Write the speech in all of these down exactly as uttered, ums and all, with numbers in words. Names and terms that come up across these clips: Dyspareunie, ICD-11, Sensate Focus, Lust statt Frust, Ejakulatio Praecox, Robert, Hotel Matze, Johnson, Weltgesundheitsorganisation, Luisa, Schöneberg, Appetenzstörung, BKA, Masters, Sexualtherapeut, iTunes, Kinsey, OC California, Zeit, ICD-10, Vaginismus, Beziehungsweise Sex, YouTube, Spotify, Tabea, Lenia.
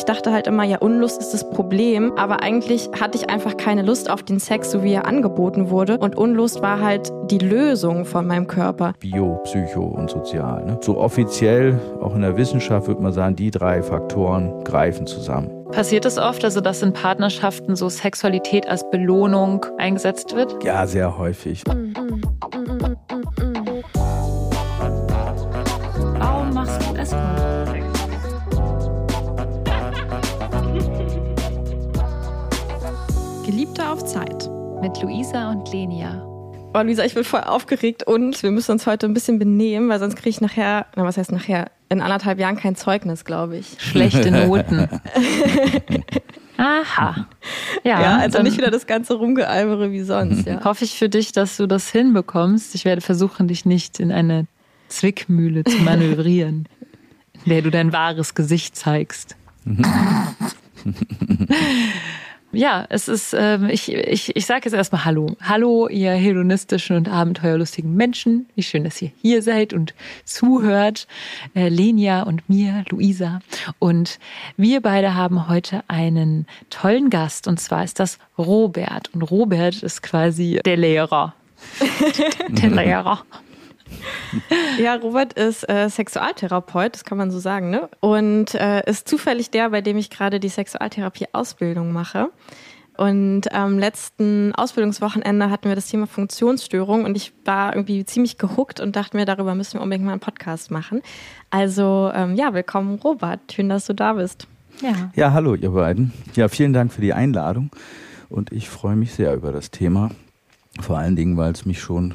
Ich dachte halt immer, ja, Unlust ist das Problem, aber eigentlich hatte ich einfach keine Lust auf den Sex, so wie er angeboten wurde. Und Unlust war halt die Lösung von meinem Körper. Bio, Psycho und Sozial. Ne? So offiziell, auch in der Wissenschaft würde man sagen, die drei Faktoren greifen zusammen. Passiert es oft, also dass in Partnerschaften so Sexualität als Belohnung eingesetzt wird? Ja, sehr häufig. Mhm. Geliebte auf Zeit. Mit Luisa und Lenia. Oh, Luisa, ich bin voll aufgeregt und wir müssen uns heute ein bisschen benehmen, weil sonst kriege ich nachher, na was heißt nachher, in anderthalb Jahren kein Zeugnis, glaube ich. Schlechte Noten. Aha. Ja, ja, also nicht wieder das ganze Rumgealbere wie sonst. Ja. Hoffe ich für dich, dass du das hinbekommst. Ich werde versuchen, dich nicht in eine Zwickmühle zu manövrieren, in der du dein wahres Gesicht zeigst. Ja, es ist, ähm, ich, ich, ich sage jetzt erstmal Hallo. Hallo, ihr hedonistischen und abenteuerlustigen Menschen. Wie schön, dass ihr hier seid und zuhört. Äh, Lenia und mir, Luisa. Und wir beide haben heute einen tollen Gast. Und zwar ist das Robert. Und Robert ist quasi der Lehrer. Der Lehrer. Ja, Robert ist äh, Sexualtherapeut, das kann man so sagen, ne? Und äh, ist zufällig der, bei dem ich gerade die Sexualtherapie-Ausbildung mache. Und am letzten Ausbildungswochenende hatten wir das Thema Funktionsstörung und ich war irgendwie ziemlich gehuckt und dachte mir, darüber müssen wir unbedingt mal einen Podcast machen. Also ähm, ja, willkommen Robert, schön, dass du da bist. Ja. Ja, hallo ihr beiden. Ja, vielen Dank für die Einladung und ich freue mich sehr über das Thema. Vor allen Dingen, weil es mich schon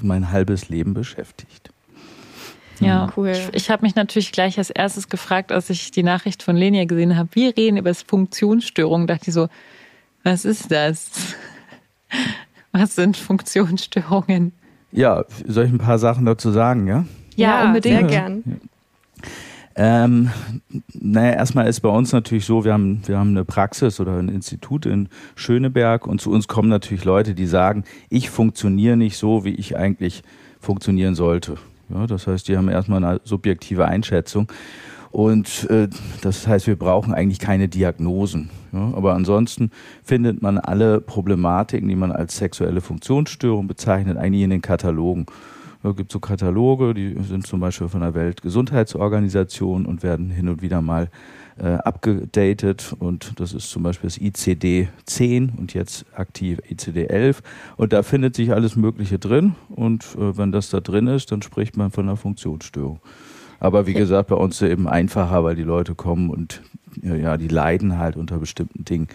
mein halbes Leben beschäftigt. Ja, cool. Ich, ich habe mich natürlich gleich als erstes gefragt, als ich die Nachricht von Lenia gesehen habe, wir reden über Funktionsstörungen. Dachte ich so, was ist das? Was sind Funktionsstörungen? Ja, soll ich ein paar Sachen dazu sagen, ja? Ja, ja unbedingt. Sehr gern. Ja. Ähm, naja, erstmal ist bei uns natürlich so, wir haben, wir haben eine Praxis oder ein Institut in Schöneberg und zu uns kommen natürlich Leute, die sagen, ich funktioniere nicht so, wie ich eigentlich funktionieren sollte. Ja, das heißt, die haben erstmal eine subjektive Einschätzung und äh, das heißt, wir brauchen eigentlich keine Diagnosen. Ja, aber ansonsten findet man alle Problematiken, die man als sexuelle Funktionsstörung bezeichnet, eigentlich in den Katalogen. Es gibt so Kataloge, die sind zum Beispiel von der Weltgesundheitsorganisation und werden hin und wieder mal abgedatet. Äh, und das ist zum Beispiel das I C D zehn und jetzt aktiv I C D elf. Und da findet sich alles Mögliche drin. Und äh, wenn das da drin ist, dann spricht man von einer Funktionsstörung. Aber wie gesagt, bei uns ist es eben einfacher, weil die Leute kommen und ja, die leiden halt unter bestimmten Dingen.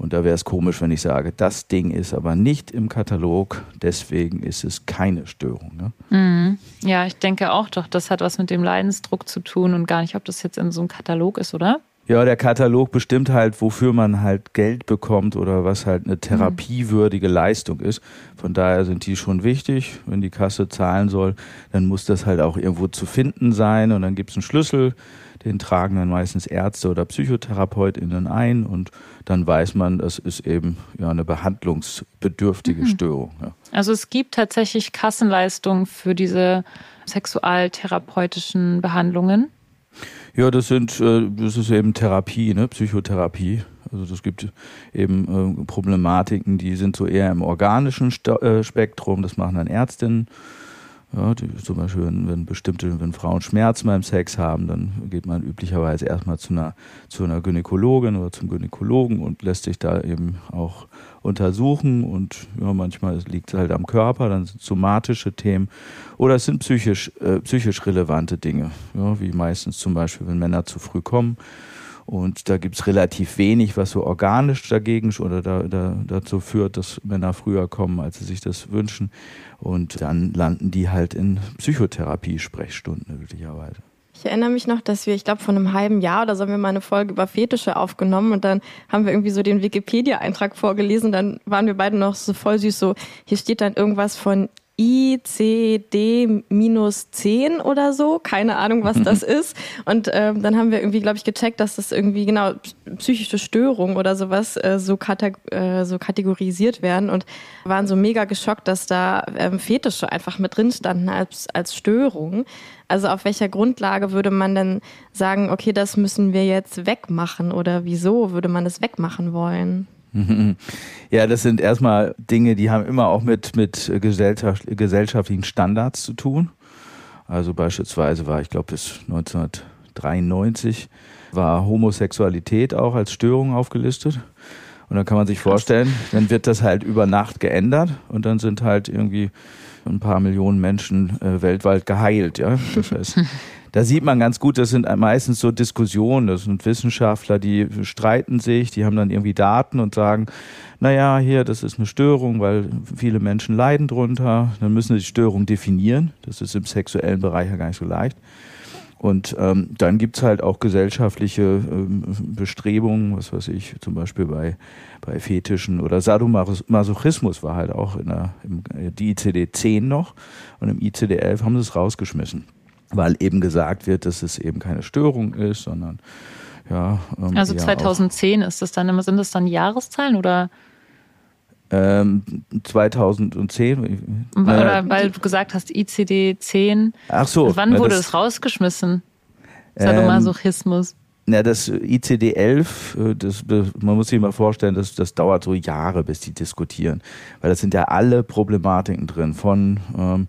Und da wäre es komisch, wenn ich sage, das Ding ist aber nicht im Katalog, deswegen ist es keine Störung. Ne? Mhm. Ja, ich denke auch doch, das hat was mit dem Leidensdruck zu tun und gar nicht, ob das jetzt in so einem Katalog ist, oder? Ja, der Katalog bestimmt halt, wofür man halt Geld bekommt oder was halt eine therapiewürdige Leistung ist. Von daher sind die schon wichtig. Wenn die Kasse zahlen soll, dann muss das halt auch irgendwo zu finden sein. Und dann gibt es einen Schlüssel, den tragen dann meistens Ärzte oder PsychotherapeutInnen ein. Und dann weiß man, das ist eben ja eine behandlungsbedürftige mhm. Störung. Ja. Also es gibt tatsächlich Kassenleistungen für diese sexualtherapeutischen Behandlungen? Ja, das sind, das ist eben Therapie, ne? Psychotherapie. Also es gibt eben Problematiken, die sind so eher im organischen Spektrum. Das machen dann Ärztinnen. Ja, die, zum Beispiel, wenn, wenn bestimmte, wenn Frauen Schmerzen beim Sex haben, dann geht man üblicherweise erstmal zu einer, zu einer Gynäkologin oder zum Gynäkologen und lässt sich da eben auch untersuchen und ja, manchmal liegt es halt am Körper, dann sind somatische Themen oder es sind psychisch, äh, psychisch relevante Dinge, ja, wie meistens zum Beispiel, wenn Männer zu früh kommen. Und da gibt's relativ wenig, was so organisch dagegen oder da, da, dazu führt, dass Männer früher kommen, als sie sich das wünschen. Und dann landen die halt in Psychotherapie-Sprechstunden möglicherweise. Ich erinnere mich noch, dass wir, ich glaube, vor einem halben Jahr oder so haben wir mal eine Folge über Fetische aufgenommen und dann haben wir irgendwie so den Wikipedia-Eintrag vorgelesen. Dann waren wir beide noch so voll süß, so hier steht dann irgendwas von I C D zehn oder so, keine Ahnung, was das ist. Und ähm, dann haben wir irgendwie, glaube ich, gecheckt, dass das irgendwie, genau, psychische Störungen oder sowas äh, so, kateg- äh, so kategorisiert werden und waren so mega geschockt, dass da ähm, Fetische einfach mit drin standen als, als Störung. Also auf welcher Grundlage würde man denn sagen, okay, das müssen wir jetzt wegmachen oder wieso würde man das wegmachen wollen? Ja, das sind erstmal Dinge, die haben immer auch mit, mit gesellschaft, gesellschaftlichen Standards zu tun. Also beispielsweise war, ich glaube bis neunzehnhundertdreiundneunzig, war Homosexualität auch als Störung aufgelistet. Und dann kann man sich vorstellen, dann wird das halt über Nacht geändert und dann sind halt irgendwie ein paar Millionen Menschen äh, weltweit geheilt. Ja? Das heißt, da sieht man ganz gut, das sind meistens so Diskussionen, das sind Wissenschaftler, die streiten sich, die haben dann irgendwie Daten und sagen, naja, hier, das ist eine Störung, weil viele Menschen leiden drunter, dann müssen sie die Störung definieren, das ist im sexuellen Bereich ja gar nicht so leicht. Und ähm, dann gibt's halt auch gesellschaftliche ähm, Bestrebungen, was weiß ich, zum Beispiel bei, bei Fetischen oder Sadomasochismus war halt auch in der im, die I C D zehn noch und im I C D elf haben sie es rausgeschmissen, weil eben gesagt wird, dass es eben keine Störung ist, sondern ja. Ähm, also zweitausendzehn ist das dann immer, sind das dann Jahreszahlen oder? zweitausendzehn Oder äh, weil du gesagt hast, I C D zehn. Ach so. Wann wurde das, das rausgeschmissen? Sadomasochismus. Ähm, na, das I C D elf, das, man muss sich mal vorstellen, das, das dauert so Jahre, bis die diskutieren. Weil das sind ja alle Problematiken drin. Von, ähm,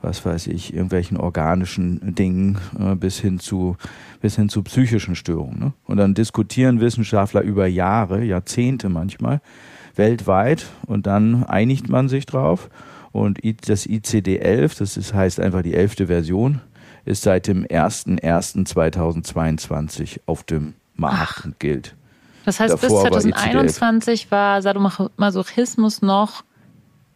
was weiß ich, irgendwelchen organischen Dingen äh, bis hin zu, bis hin zu psychischen Störungen. Ne? Und dann diskutieren Wissenschaftler über Jahre, Jahrzehnte manchmal, weltweit und dann einigt man sich drauf und das I C D elf, das ist, heißt einfach die elfte Version, ist seit dem erster Januar zweitausendzweiundzwanzig auf dem Markt und gilt. Das heißt, davor bis zweitausendeinundzwanzig war, war Sadomasochismus noch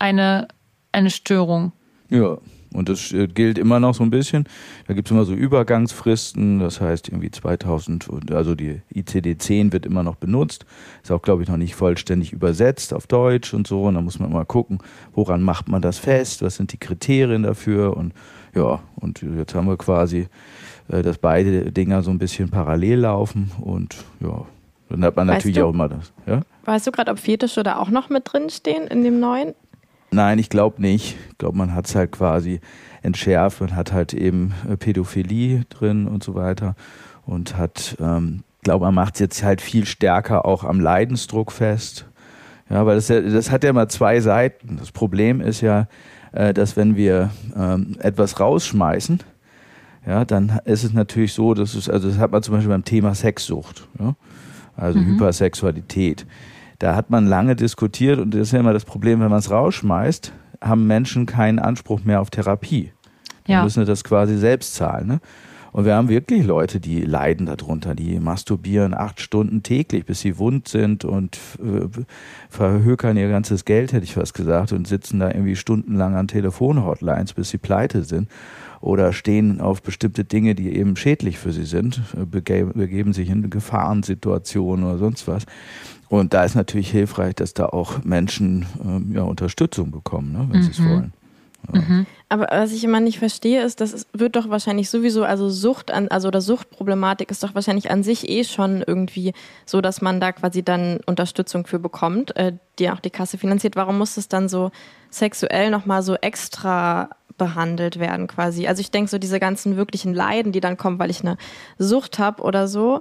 eine, eine Störung. Ja, und das gilt immer noch so ein bisschen. Da gibt es immer so Übergangsfristen, das heißt irgendwie zweitausend, also die I C D zehn wird immer noch benutzt. Ist auch, glaube ich, noch nicht vollständig übersetzt auf Deutsch und so. Und da muss man mal gucken, woran macht man das fest, was sind die Kriterien dafür. Und ja, und jetzt haben wir quasi, dass beide Dinger so ein bisschen parallel laufen. Und ja, dann hat man weißt natürlich du, auch immer das. Ja? Weißt du gerade, ob Fetische da auch noch mit drin stehen in dem neuen? Nein, ich glaube nicht. Ich glaube, man hat es halt quasi entschärft. Man hat halt eben Pädophilie drin und so weiter. Und hat, ähm, glaube, man macht es jetzt halt viel stärker auch am Leidensdruck fest. Ja, weil das, das hat ja mal zwei Seiten. Das Problem ist ja, äh, dass wenn wir ähm, etwas rausschmeißen, ja, dann ist es natürlich so, dass es, also das hat man zum Beispiel beim Thema Sexsucht, ja? Also mhm. Hypersexualität. Da hat man lange diskutiert und das ist ja immer das Problem, wenn man es rausschmeißt, haben Menschen keinen Anspruch mehr auf Therapie. Die ja. müssen das quasi selbst zahlen. Ne? Und wir haben wirklich Leute, die leiden darunter, die masturbieren acht Stunden täglich, bis sie wund sind und äh, verhökern ihr ganzes Geld, hätte ich fast gesagt, und sitzen da irgendwie stundenlang an Telefonhotlines, bis sie pleite sind. Oder stehen auf bestimmte Dinge, die eben schädlich für sie sind, bege- begeben sich in Gefahrensituationen oder sonst was. Und da ist natürlich hilfreich, dass da auch Menschen ähm, ja, Unterstützung bekommen, ne, wenn mhm. sie es wollen. Ja. Mhm. Aber was ich immer nicht verstehe, ist, das wird doch wahrscheinlich sowieso, also Sucht an, also oder Suchtproblematik ist doch wahrscheinlich an sich eh schon irgendwie so, dass man da quasi dann Unterstützung für bekommt, äh, die auch die Kasse finanziert. Warum muss es dann so sexuell nochmal so extra behandelt werden quasi? Also ich denke so, diese ganzen wirklichen Leiden, die dann kommen, weil ich eine Sucht habe oder so,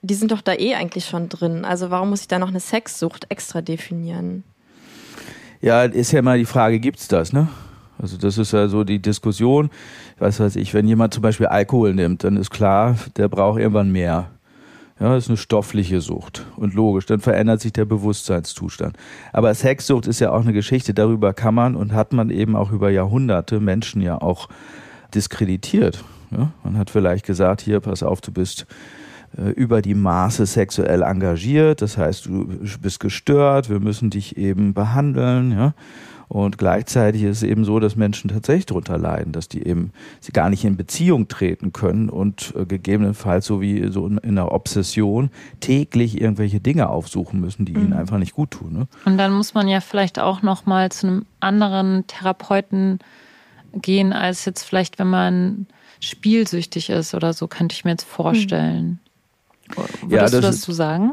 die sind doch da eh eigentlich schon drin. Also warum muss ich da noch eine Sexsucht extra definieren? Ja, ist ja mal die Frage, gibt's das, ne? Also das ist ja so die Diskussion, was weiß ich, wenn jemand zum Beispiel Alkohol nimmt, dann ist klar, der braucht irgendwann mehr. Ja, das ist eine stoffliche Sucht und logisch, dann verändert sich der Bewusstseinszustand. Aber Sexsucht ist ja auch eine Geschichte, darüber kann man und hat man eben auch über Jahrhunderte Menschen ja auch diskreditiert. Ja? Man hat vielleicht gesagt, hier, pass auf, du bist äh, über die Maße sexuell engagiert. Das heißt, du bist gestört, wir müssen dich eben behandeln, ja. Und gleichzeitig ist es eben so, dass Menschen tatsächlich darunter leiden, dass die eben sie gar nicht in Beziehung treten können und äh, gegebenenfalls so wie so in, in einer Obsession täglich irgendwelche Dinge aufsuchen müssen, die mhm. ihnen einfach nicht gut tun. Ne? Und dann muss man ja vielleicht auch nochmal zu einem anderen Therapeuten gehen, als jetzt vielleicht, wenn man spielsüchtig ist oder so, könnte ich mir jetzt vorstellen. Mhm. Würdest ja, das du das ist, zu sagen?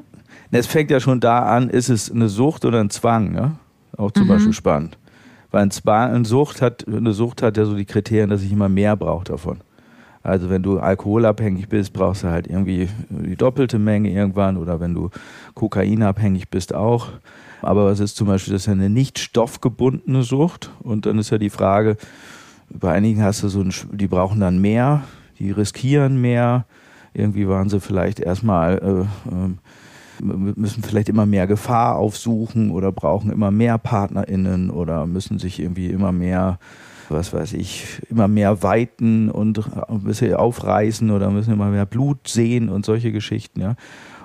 Es fängt ja schon da an, ist es eine Sucht oder ein Zwang, ne? Auch zum mhm. Beispiel spannend. Weil ein Spa, eine Sucht hat, eine Sucht hat ja so die Kriterien, dass ich immer mehr brauche davon. Also wenn du alkoholabhängig bist, brauchst du halt irgendwie die doppelte Menge irgendwann oder wenn du kokainabhängig bist auch. Aber was ist zum Beispiel, das ist ja eine nicht stoffgebundene Sucht und dann ist ja die Frage, bei einigen hast du so einen, die brauchen dann mehr, die riskieren mehr. Irgendwie waren sie vielleicht erstmal äh, äh, müssen vielleicht immer mehr Gefahr aufsuchen oder brauchen immer mehr PartnerInnen oder müssen sich irgendwie immer mehr, was weiß ich, immer mehr weiten und ein bisschen aufreißen oder müssen immer mehr Blut sehen und solche Geschichten, ja.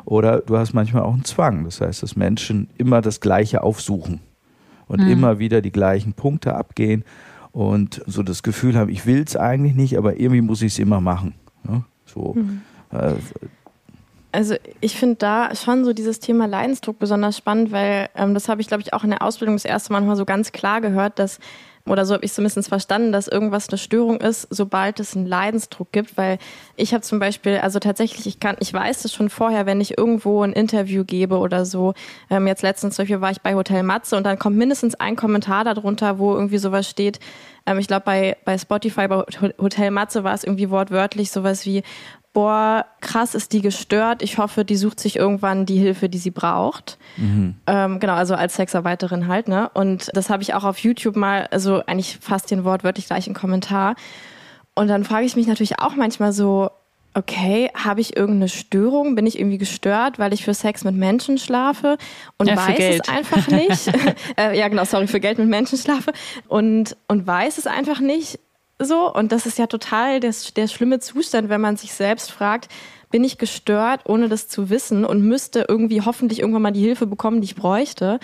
Oder du hast manchmal auch einen Zwang, das heißt, dass Menschen immer das Gleiche aufsuchen und mhm. immer wieder die gleichen Punkte abgehen und so das Gefühl haben, ich will es eigentlich nicht, aber irgendwie muss ich es immer machen. Ja? So. Mhm. Äh, Also ich finde da schon so dieses Thema Leidensdruck besonders spannend, weil ähm, das habe ich, glaube ich, auch in der Ausbildung das erste Mal nochmal so ganz klar gehört, dass, oder so habe ich es zumindest verstanden, dass irgendwas eine Störung ist, sobald es einen Leidensdruck gibt, weil ich habe zum Beispiel, also tatsächlich, ich kann, ich weiß das schon vorher, wenn ich irgendwo ein Interview gebe oder so, ähm, jetzt letztens zum Beispiel war ich bei Hotel Matze und dann kommt mindestens ein Kommentar darunter, wo irgendwie sowas steht, ähm, ich glaube bei, bei Spotify, bei Hotel Matze war es irgendwie wortwörtlich sowas wie, boah, krass ist die gestört. Ich hoffe, die sucht sich irgendwann die Hilfe, die sie braucht. Mhm. Ähm, genau, also als Sexarbeiterin halt, ne? Und das habe ich auch auf YouTube mal, also eigentlich fast den wortwörtlich gleichen Kommentar. Und dann frage ich mich natürlich auch manchmal so, okay, habe ich irgendeine Störung? Bin ich irgendwie gestört, weil ich für Sex mit Menschen schlafe und ja, weiß es einfach nicht? äh, ja, genau, sorry, für Geld mit Menschen schlafe und, und weiß es einfach nicht. So, und das ist ja total der, der schlimme Zustand, wenn man sich selbst fragt, bin ich gestört, ohne das zu wissen und müsste irgendwie hoffentlich irgendwann mal die Hilfe bekommen, die ich bräuchte.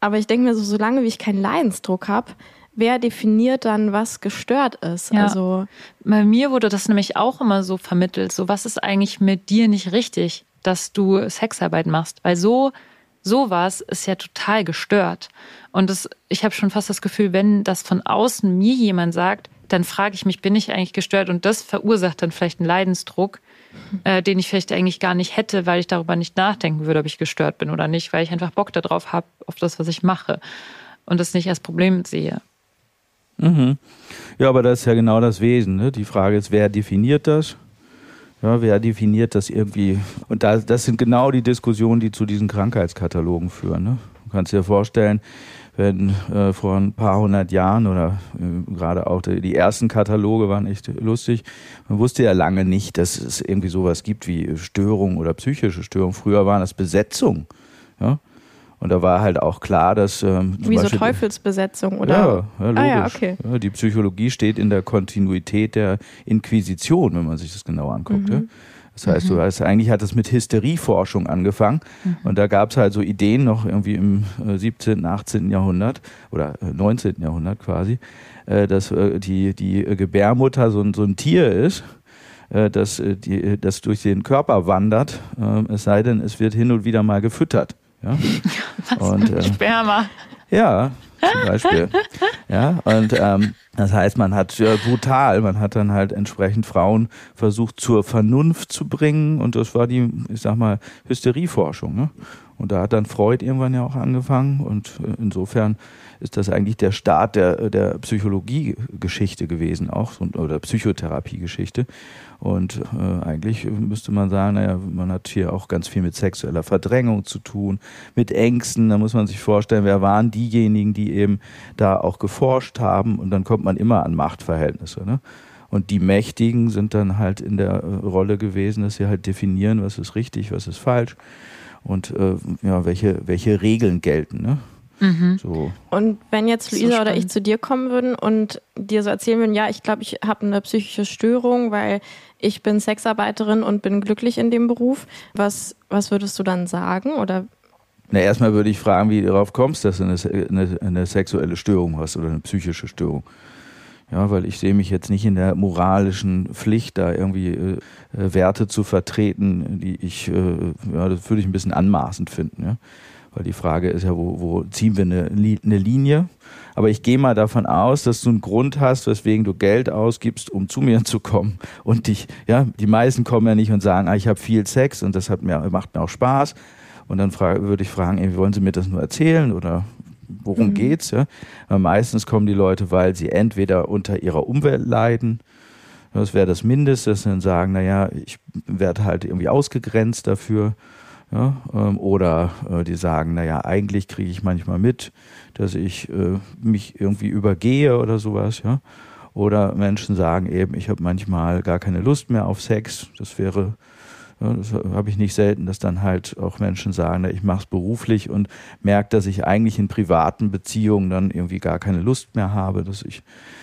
Aber ich denke mir so, solange wie ich keinen Leidensdruck habe, wer definiert dann, was gestört ist? Ja. Also bei mir wurde das nämlich auch immer so vermittelt, so was ist eigentlich mit dir nicht richtig, dass du Sexarbeit machst, weil so sowas ist ja total gestört. Und das, ich habe schon fast das Gefühl, wenn das von außen mir jemand sagt, dann frage ich mich, bin ich eigentlich gestört? Und das verursacht dann vielleicht einen Leidensdruck, äh, den ich vielleicht eigentlich gar nicht hätte, weil ich darüber nicht nachdenken würde, ob ich gestört bin oder nicht, weil ich einfach Bock darauf habe, auf das, was ich mache und das nicht als Problem sehe. Mhm. Ja, aber das ist ja genau das Wesen, ne? Die Frage ist, wer definiert das? Ja, wer definiert das irgendwie? Und da, das sind genau die Diskussionen, die zu diesen Krankheitskatalogen führen. Ne? Du kannst dir vorstellen, wenn äh, vor ein paar hundert Jahren oder äh, gerade auch die, die ersten Kataloge waren echt lustig. Man wusste ja lange nicht, dass es irgendwie sowas gibt wie Störung oder psychische Störung. Früher waren das Besetzungen. Ja? Und da war halt auch klar, dass... Ähm, wie so Teufelsbesetzung, oder? Ja, ja, logisch. Ah, ja, okay. Ja, die Psychologie steht in der Kontinuität der Inquisition, wenn man sich das genau anguckt. Mhm. Ja? Das heißt, mhm. du hast, eigentlich hat es mit Hysterieforschung angefangen. Mhm. Und da gab es halt so Ideen noch irgendwie im siebzehnten, achtzehnten Jahrhundert oder neunzehnten Jahrhundert quasi, äh, dass äh, die, die Gebärmutter so, so ein Tier ist, äh, das äh, das durch den Körper wandert, äh, es sei denn, es wird hin und wieder mal gefüttert. Ja? Und, äh, Sperma. Ja, zum Beispiel. Ja, und ähm, das heißt, man hat ja, brutal, man hat dann halt entsprechend Frauen versucht zur Vernunft zu bringen und das war die, ich sag mal, Hysterieforschung. Ne? Und da hat dann Freud irgendwann ja auch angefangen und insofern ist das eigentlich der Start der, der Psychologie-Geschichte gewesen auch oder Psychotherapie-Geschichte. Und äh, eigentlich müsste man sagen, naja, man hat hier auch ganz viel mit sexueller Verdrängung zu tun, mit Ängsten. Da muss man sich vorstellen, wer waren diejenigen, die eben da auch geforscht haben. Und dann kommt man immer an Machtverhältnisse. Ne? Und die Mächtigen sind dann halt in der Rolle gewesen, dass sie halt definieren, was ist richtig, was ist falsch und äh, ja, welche, welche Regeln gelten. Ne? Mhm. So. Und wenn jetzt Luisa so oder ich zu dir kommen würden und dir so erzählen würden, ja, ich glaube, ich habe eine psychische Störung, weil ich bin Sexarbeiterin und bin glücklich in dem Beruf, was, was würdest du dann sagen? Oder? Na, erstmal würde ich fragen, wie du darauf kommst, dass du eine, eine, eine sexuelle Störung hast oder eine psychische Störung. Ja, weil ich sehe mich jetzt nicht in der moralischen Pflicht, da irgendwie äh, Werte zu vertreten, die ich, äh, ja, das würde ich ein bisschen anmaßend finden, ja. Weil die Frage ist ja, wo, wo ziehen wir eine, eine Linie? Aber ich gehe mal davon aus, dass du einen Grund hast, weswegen du Geld ausgibst, um zu mir zu kommen. Und dich, ja, die meisten kommen ja nicht und sagen, ah, ich habe viel Sex und das hat mir, macht mir auch Spaß. Und dann frage, würde ich fragen, ey, wollen Sie mir das nur erzählen oder worum mhm. geht's? Ja? Aber meistens kommen die Leute, weil sie entweder unter ihrer Umwelt leiden. Das wäre das Mindeste, dass sie dann sagen, naja, ich werde halt irgendwie ausgegrenzt dafür. Ja, ähm, oder äh, die sagen, naja, eigentlich kriege ich manchmal mit, dass ich äh, mich irgendwie übergehe oder sowas. Ja? Oder Menschen sagen eben, ich habe manchmal gar keine Lust mehr auf Sex. Das wäre, ja, das habe ich nicht selten, dass dann halt auch Menschen sagen, na, ich mache es beruflich und merke, dass ich eigentlich in privaten Beziehungen dann irgendwie gar keine Lust mehr habe, dass ich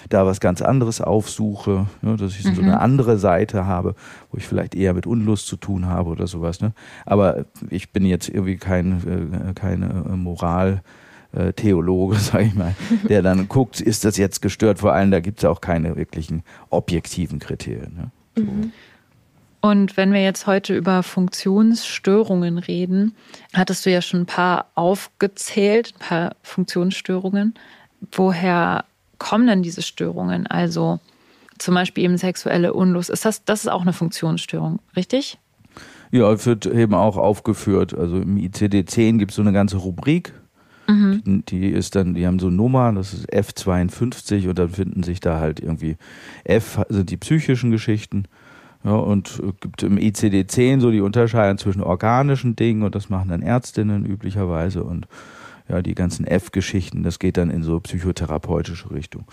da was ganz anderes aufsuche, ne, dass ich mhm. so eine andere Seite habe, wo ich vielleicht eher mit Unlust zu tun habe oder sowas. Ne? Aber ich bin jetzt irgendwie kein, äh, keine Moraltheologe, sage ich mal, der dann guckt, ist das jetzt gestört? Vor allem, da gibt es auch keine wirklichen objektiven Kriterien. Ne? So. Mhm. Und wenn wir jetzt heute über Funktionsstörungen reden, hattest du ja schon ein paar aufgezählt, ein paar Funktionsstörungen. Woher kommen denn diese Störungen? Also zum Beispiel eben sexuelle Unlust. Ist das, das ist auch eine Funktionsstörung, richtig? Ja, es wird eben auch aufgeführt. Also im I C D zehn gibt es so eine ganze Rubrik. Mhm. Die, die ist dann, die haben so eine Nummer, das ist F fünf zwei und dann finden sich da halt irgendwie F, also die psychischen Geschichten. Ja, und gibt im I C D zehn so die Unterscheidung zwischen organischen Dingen und das machen dann Ärztinnen üblicherweise und ja, die ganzen F-Geschichten, das geht dann in so psychotherapeutische Richtung.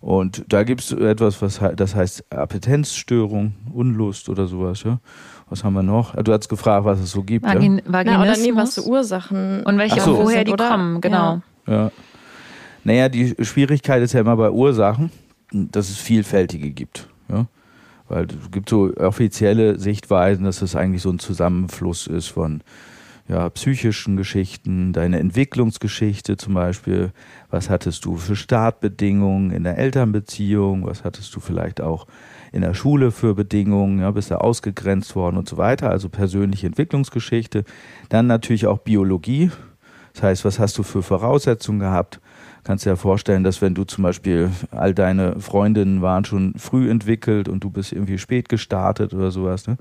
Und da gibt es etwas, was das heißt Appetenzstörung, Unlust oder sowas. Ja? Was haben wir noch? Du hast gefragt, was es so gibt. Vagin- ja? Vaginismus. Na, oder nie, was für Ursachen. Und welche so. Und woher die oder? Kommen, genau. Ja. Ja. Naja, die Schwierigkeit ist ja immer bei Ursachen, dass es vielfältige gibt. Ja? Weil es gibt so offizielle Sichtweisen, dass es eigentlich so ein Zusammenfluss ist von ja, psychischen Geschichten, deine Entwicklungsgeschichte zum Beispiel. Was hattest du für Startbedingungen in der Elternbeziehung? Was hattest du vielleicht auch in der Schule für Bedingungen? Ja, bist du ausgegrenzt worden und so weiter? Also persönliche Entwicklungsgeschichte. Dann natürlich auch Biologie. Das heißt, was hast du für Voraussetzungen gehabt? Kannst dir ja vorstellen, dass wenn du zum Beispiel, all deine Freundinnen waren schon früh entwickelt und du bist irgendwie spät gestartet oder sowas, ne?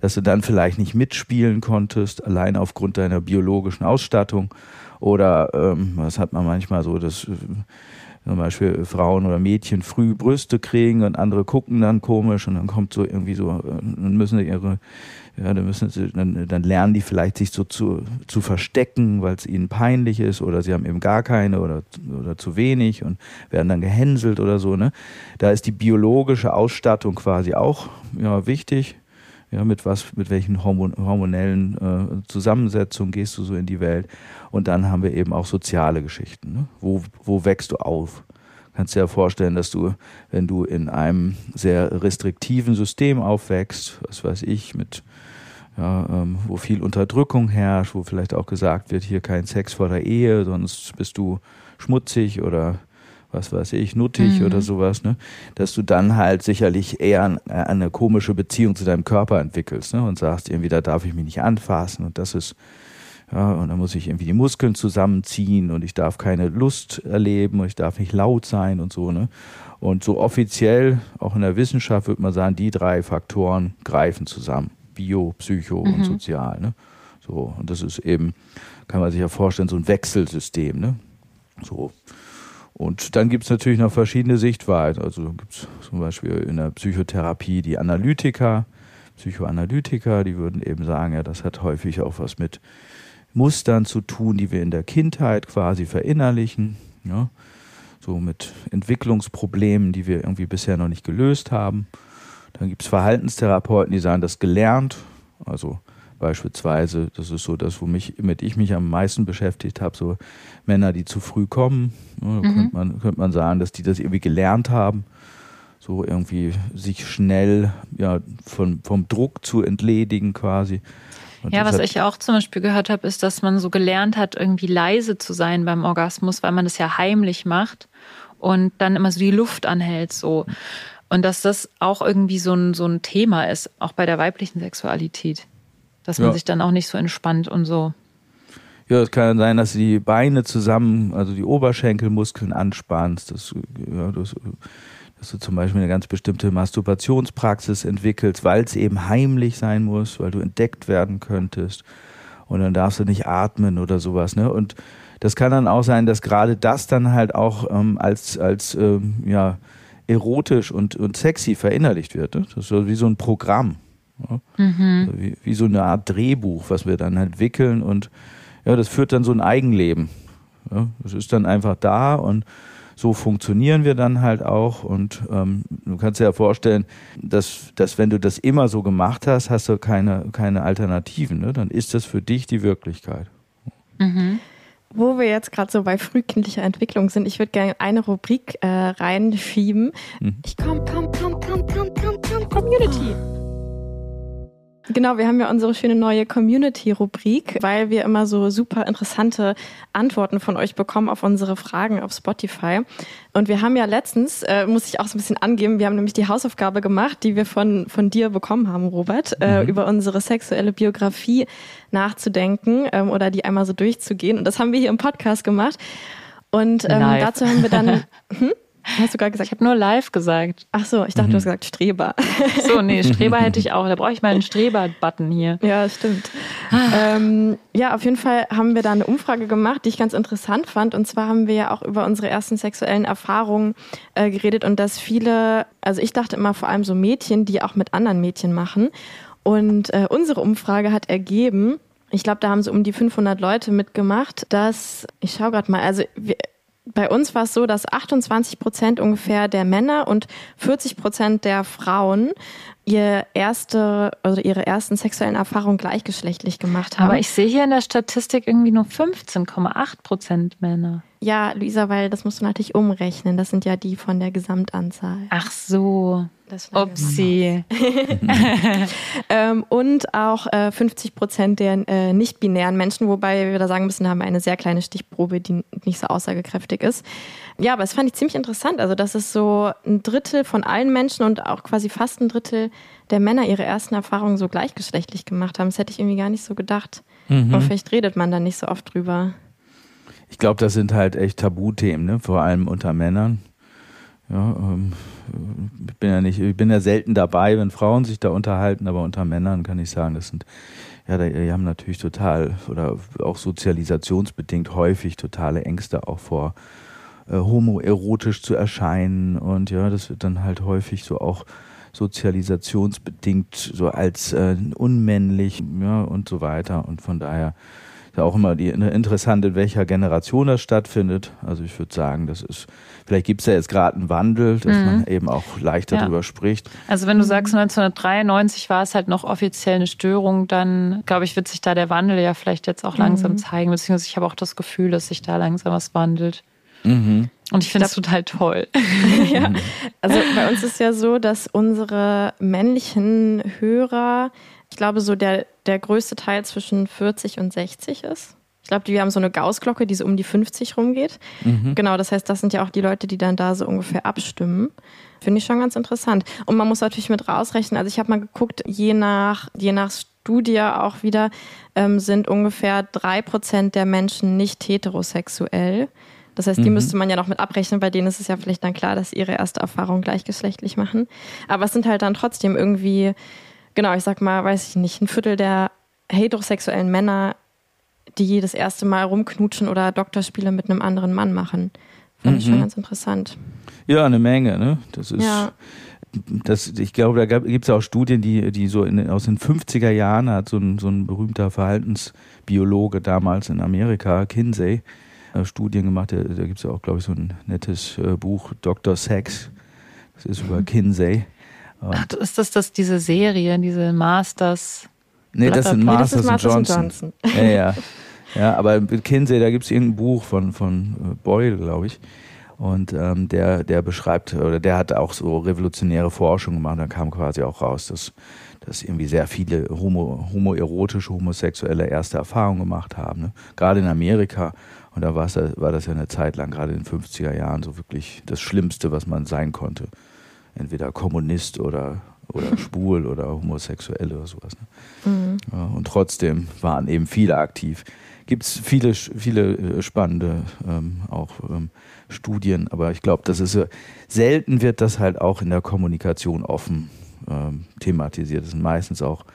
Dass du dann vielleicht nicht mitspielen konntest, allein aufgrund deiner biologischen Ausstattung. Oder ähm, was hat man manchmal so, dass äh, zum Beispiel Frauen oder Mädchen früh Brüste kriegen und andere gucken dann komisch und dann kommt so irgendwie so, dann müssen sie ihre, ja, dann müssen sie, dann, dann lernen die vielleicht sich so zu, zu verstecken, weil es ihnen peinlich ist oder sie haben eben gar keine oder, oder zu wenig und werden dann gehänselt oder so, ne? Da ist die biologische Ausstattung quasi auch, ja, wichtig. Ja, mit was, mit welchen hormon- hormonellen äh, Zusammensetzungen gehst du so in die Welt? Und dann haben wir eben auch soziale Geschichten. Ne? Wo, wo wächst du auf? Kannst dir ja vorstellen, dass du, wenn du in einem sehr restriktiven System aufwächst, was weiß ich, mit ja, ähm, wo viel Unterdrückung herrscht, wo vielleicht auch gesagt wird, hier kein Sex vor der Ehe, sonst bist du schmutzig oder was weiß ich, nuttig mhm. oder sowas, ne? Dass du dann halt sicherlich eher an, an eine komische Beziehung zu deinem Körper entwickelst, ne? Und sagst irgendwie, da darf ich mich nicht anfassen und das ist, ja, und dann muss ich irgendwie die Muskeln zusammenziehen und ich darf keine Lust erleben und ich darf nicht laut sein und so, ne? Und so offiziell, auch in der Wissenschaft würde man sagen, die drei Faktoren greifen zusammen. Bio, Psycho mhm. und Sozial, ne? So, und das ist eben, kann man sich ja vorstellen, so ein Wechselsystem, ne? So. Und dann gibt es natürlich noch verschiedene Sichtweisen. Also gibt es zum Beispiel in der Psychotherapie die Analytiker, Psychoanalytiker, die würden eben sagen, ja, das hat häufig auch was mit Mustern zu tun, die wir in der Kindheit quasi verinnerlichen, ja? So mit Entwicklungsproblemen, die wir irgendwie bisher noch nicht gelöst haben. Dann gibt es Verhaltenstherapeuten, die sagen, das gelernt, also beispielsweise. Das ist so das, womit ich mich am meisten beschäftigt habe, so Männer, die zu früh kommen. Mhm. Da könnte man, könnte man sagen, dass die das irgendwie gelernt haben, so irgendwie sich schnell ja, von, vom Druck zu entledigen quasi. Und ja, was ich auch zum Beispiel gehört habe, ist, dass man so gelernt hat, irgendwie leise zu sein beim Orgasmus, weil man das ja heimlich macht und dann immer so die Luft anhält so. Und dass das auch irgendwie so ein, so ein Thema ist, auch bei der weiblichen Sexualität. Dass man ja. sich dann auch nicht so entspannt und so. Ja, es kann sein, dass du die Beine zusammen, also die Oberschenkelmuskeln anspannst. Das, ja, das, dass du zum Beispiel eine ganz bestimmte Masturbationspraxis entwickelst, weil es eben heimlich sein muss, weil du entdeckt werden könntest. Und dann darfst du nicht atmen oder sowas, ne? Und das kann dann auch sein, dass gerade das dann halt auch ähm, als, als ähm, ja, erotisch und, und sexy verinnerlicht wird. Ne? Das ist wie so ein Programm. Ja? Mhm. Wie, wie so eine Art Drehbuch, was wir dann entwickeln. Und ja, das führt dann so ein Eigenleben. Ja? Das ist dann einfach da und so funktionieren wir dann halt auch. Und ähm, du kannst dir ja vorstellen, dass, dass wenn du das immer so gemacht hast, hast du keine, keine Alternativen. Ne? Dann ist das für dich die Wirklichkeit. Mhm. Wo wir jetzt gerade so bei frühkindlicher Entwicklung sind, ich würde gerne eine Rubrik äh, reinschieben. Mhm. Ich komm, komm, komm, komm, komm, komm, komm, Community. Oh. Genau, wir haben ja unsere schöne neue Community-Rubrik, weil wir immer so super interessante Antworten von euch bekommen auf unsere Fragen auf Spotify. Und wir haben ja letztens, äh, muss ich auch so ein bisschen angeben, wir haben nämlich die Hausaufgabe gemacht, die wir von, von dir bekommen haben, Robert, mhm. äh, über unsere sexuelle Biografie nachzudenken ähm, oder die einmal so durchzugehen. Und das haben wir hier im Podcast gemacht. Und ähm, dazu haben wir dann... Hm? Hast du gerade gesagt? Ich habe nur live gesagt. Ach so, ich dachte, mhm. du hast gesagt Streber. So, nee, Streber hätte ich auch. Da brauche ich mal einen Streber-Button hier. Ja, stimmt. ähm, ja, auf jeden Fall haben wir da eine Umfrage gemacht, die ich ganz interessant fand. Und zwar haben wir ja auch über unsere ersten sexuellen Erfahrungen äh, geredet und dass viele, also ich dachte immer vor allem so Mädchen, die auch mit anderen Mädchen machen. Und äh, unsere Umfrage hat ergeben, ich glaube, da haben so um die fünfhundert Leute mitgemacht, dass, ich schaue gerade mal, also wir, bei uns war es so, dass achtundzwanzig Prozent ungefähr der Männer und vierzig Prozent der Frauen ihr erste, also ihre ersten sexuellen Erfahrungen gleichgeschlechtlich gemacht haben. Aber ich sehe hier in der Statistik irgendwie nur fünfzehn Komma acht Prozent Männer. Ja, Luisa, weil das musst du natürlich umrechnen. Das sind ja die von der Gesamtanzahl. Ach so. Upsi. ähm, und auch äh, fünfzig Prozent der äh, nicht-binären Menschen, wobei wir da sagen müssen, haben eine sehr kleine Stichprobe, die nicht so aussagekräftig ist. Ja, aber das fand ich ziemlich interessant. Also, dass es so ein Drittel von allen Menschen und auch quasi fast ein Drittel der Männer ihre ersten Erfahrungen so gleichgeschlechtlich gemacht haben. Das hätte ich irgendwie gar nicht so gedacht. Mhm. Aber vielleicht redet man da nicht so oft drüber. Ich glaube, das sind halt echt Tabuthemen, ne? Vor allem unter Männern. Ja, ähm, ich bin ja nicht, ich bin ja selten dabei, wenn Frauen sich da unterhalten, aber unter Männern kann ich sagen, das sind, ja, die haben natürlich total oder auch sozialisationsbedingt häufig totale Ängste auch vor äh, homoerotisch zu erscheinen und ja, das wird dann halt häufig so auch sozialisationsbedingt so als äh, unmännlich, ja, und so weiter und von daher ist auch immer die, interessant, in welcher Generation das stattfindet. Also ich würde sagen, das ist, vielleicht gibt es ja jetzt gerade einen Wandel, dass mhm. man eben auch leichter ja. darüber spricht. Also wenn du sagst, neunzehnhundertdreiundneunzig war es halt noch offiziell eine Störung, dann glaube ich, wird sich da der Wandel ja vielleicht jetzt auch mhm. langsam zeigen. Beziehungsweise ich habe auch das Gefühl, dass sich da langsam was wandelt. Mhm. Und ich finde das total toll. ja. Also bei uns ist ja so, dass unsere männlichen Hörer, ich glaube, so der, der größte Teil zwischen vierzig und sechzig ist. Ich glaube, wir haben so eine Gaußglocke, die so um die fünfzig rumgeht. Mhm. Genau, das heißt, das sind ja auch die Leute, die dann da so ungefähr abstimmen. Finde ich schon ganz interessant. Und man muss natürlich mit rausrechnen. Also ich habe mal geguckt, je nach, je nach Studie auch wieder, ähm, sind ungefähr drei Prozent der Menschen nicht heterosexuell. Das heißt, die mhm. müsste man ja noch mit abrechnen, bei denen ist es ja vielleicht dann klar, dass sie ihre erste Erfahrung gleichgeschlechtlich machen. Aber es sind halt dann trotzdem irgendwie... Genau, ich sag mal, weiß ich nicht, ein Viertel der heterosexuellen Männer, die das erste Mal rumknutschen oder Doktorspiele mit einem anderen Mann machen. Fand mhm. ich schon ganz interessant. Ja, eine Menge, ne? Das ist, ja. das, ich glaube, da gibt es auch Studien, die, die so in, aus den fünfziger Jahren hat so ein, so ein berühmter Verhaltensbiologe damals in Amerika, Kinsey, äh, Studien gemacht. Da, da gibt es ja auch, glaube ich, so ein nettes äh, Buch, Doktor Sex. Das ist über mhm. Kinsey. Ach, ist das, das diese Serie, diese Masters? Nee, das sind Masters und Johnson. Ja, ja. Ja, aber mit Kinsey, da gibt es irgendein Buch von, von Boyle, glaube ich. Und ähm, der, der beschreibt, oder der hat auch so revolutionäre Forschung gemacht. Da kam quasi auch raus, dass, dass irgendwie sehr viele homo, homoerotische, homosexuelle erste Erfahrungen gemacht haben. Ne? Gerade in Amerika. Und da war das ja eine Zeit lang, gerade in den fünfziger Jahren, so wirklich das Schlimmste, was man sein konnte. Entweder Kommunist oder, oder schwul oder homosexuell oder sowas. Ne? Mhm. Ja, und trotzdem waren eben viele aktiv. Gibt es viele, viele spannende ähm, auch ähm, Studien, aber ich glaube, das ist äh, selten wird das halt auch in der Kommunikation offen ähm, thematisiert. Das sind meistens auch,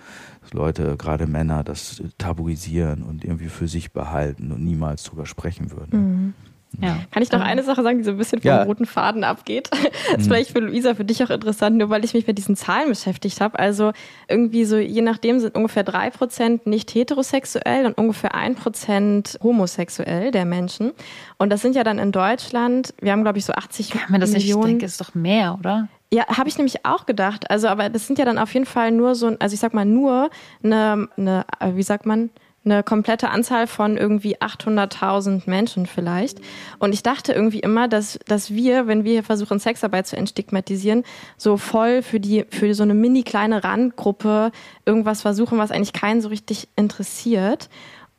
dass Leute, gerade Männer, das tabuisieren und irgendwie für sich behalten und niemals drüber sprechen würden. Mhm. Ja. Kann ich noch eine Sache sagen, die so ein bisschen vom ja. roten Faden abgeht? Das ist vielleicht für Luisa, für dich auch interessant, nur weil ich mich mit diesen Zahlen beschäftigt habe. Also irgendwie so, je nachdem sind ungefähr drei Prozent nicht heterosexuell und ungefähr ein Prozent homosexuell der Menschen. Und das sind ja dann in Deutschland, wir haben glaube ich so achtzig Millionen. Kann man das nicht, ich denke, ist doch mehr, oder? Ja, habe ich nämlich auch gedacht. Also, aber das sind ja dann auf jeden Fall nur so, also ich sag mal nur eine, eine wie sagt man, eine komplette Anzahl von irgendwie achthunderttausend Menschen vielleicht. Und ich dachte irgendwie immer, dass, dass wir, wenn wir hier versuchen, Sexarbeit zu entstigmatisieren, so voll für die, für so eine mini kleine Randgruppe irgendwas versuchen, was eigentlich keinen so richtig interessiert.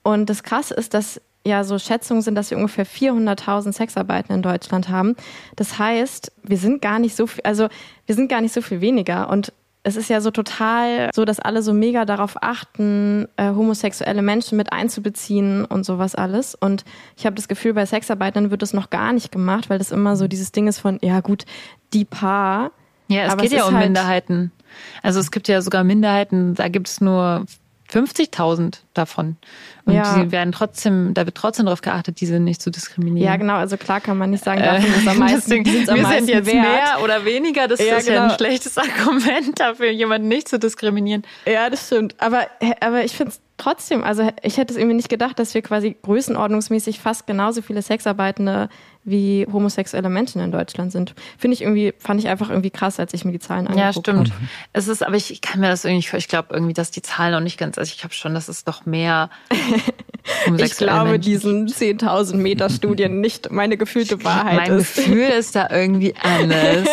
Und das Krasse ist, dass ja so Schätzungen sind, dass wir ungefähr vierhunderttausend Sexarbeiten in Deutschland haben. Das heißt, wir sind gar nicht so viel, also wir sind gar nicht so viel weniger. Und es ist ja so total so, dass alle so mega darauf achten, äh, homosexuelle Menschen mit einzubeziehen und sowas alles. Und ich habe das Gefühl, bei Sexarbeitern wird das noch gar nicht gemacht, weil das immer so dieses Ding ist von, ja gut, die Paar. Ja, es aber geht es ja um halt Minderheiten. Also es gibt ja sogar Minderheiten, da gibt es nur fünfzigtausend davon. Und ja. die werden trotzdem, da wird trotzdem darauf geachtet, diese nicht zu diskriminieren. Ja, genau, also klar kann man nicht sagen, äh, davon ist am meisten, deswegen, wir am meisten sind jetzt wert. Mehr oder weniger, das ja, ist genau. ja ein schlechtes Argument dafür, jemanden nicht zu diskriminieren. Ja, das stimmt. Aber, aber ich finde es trotzdem, also ich hätte es irgendwie nicht gedacht, dass wir quasi größenordnungsmäßig fast genauso viele Sexarbeitende wie homosexuelle Menschen in Deutschland sind. Finde ich irgendwie, fand ich einfach irgendwie krass, als ich mir die Zahlen angeguckt habe. Ja, stimmt. Hab. Es ist, aber ich, ich kann mir das irgendwie, ich glaube irgendwie, dass die Zahlen noch nicht ganz, also ich habe schon, dass es noch mehr Ich glaube Menschen. Diesen zehntausend Meter Studien nicht meine gefühlte Wahrheit mein ist. Mein Gefühl ist da irgendwie anders.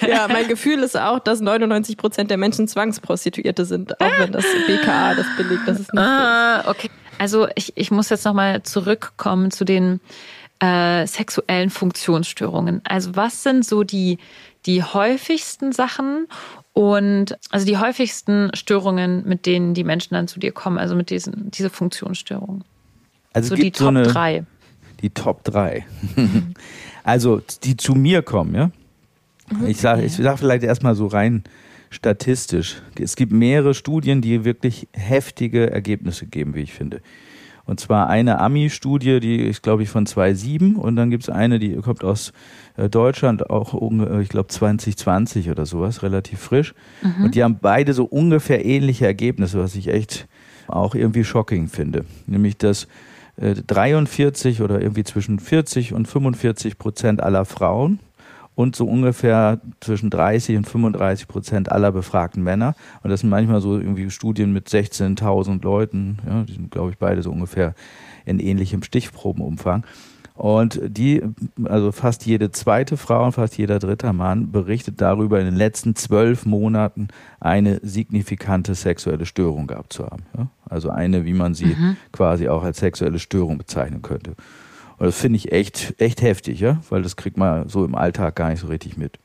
Ja, mein Gefühl ist auch, dass neunundneunzig Prozent der Menschen Zwangsprostituierte sind, auch wenn das B K A das belegt, dass es nicht ah, ist. Okay. Also ich, ich muss jetzt nochmal zurückkommen zu den Äh, sexuellen Funktionsstörungen. Also was sind so die, die häufigsten Sachen und also die häufigsten Störungen, mit denen die Menschen dann zu dir kommen, also mit diesen diese Funktionsstörungen? Also so die Top drei. Die Top drei. Also die zu mir kommen, ja? Okay. Ich sage ich sag vielleicht erstmal so rein statistisch. Es gibt mehrere Studien, die wirklich heftige Ergebnisse geben, wie ich finde. Und zwar eine Ami-Studie, die ist, glaube ich, von zweitausendsieben. Und dann gibt es eine, die kommt aus Deutschland, auch, ich glaube, zwanzig zwanzig oder sowas, relativ frisch. Mhm. Und die haben beide so ungefähr ähnliche Ergebnisse, was ich echt auch irgendwie shocking finde. Nämlich, dass dreiundvierzig oder irgendwie zwischen vierzig und fünfundvierzig Prozent aller Frauen und so ungefähr zwischen dreißig und fünfunddreißig Prozent aller befragten Männer. Und das sind manchmal so irgendwie Studien mit sechzehntausend Leuten. Ja, die sind, glaube ich, beide so ungefähr in ähnlichem Stichprobenumfang. Und die, also fast jede zweite Frau und fast jeder dritte Mann berichtet darüber, in den letzten zwölf Monaten eine signifikante sexuelle Störung gehabt zu haben. Ja, also eine, wie man sie mhm. quasi auch als sexuelle Störung bezeichnen könnte. Das finde ich echt, echt heftig, ja, weil das kriegt man so im Alltag gar nicht so richtig mit.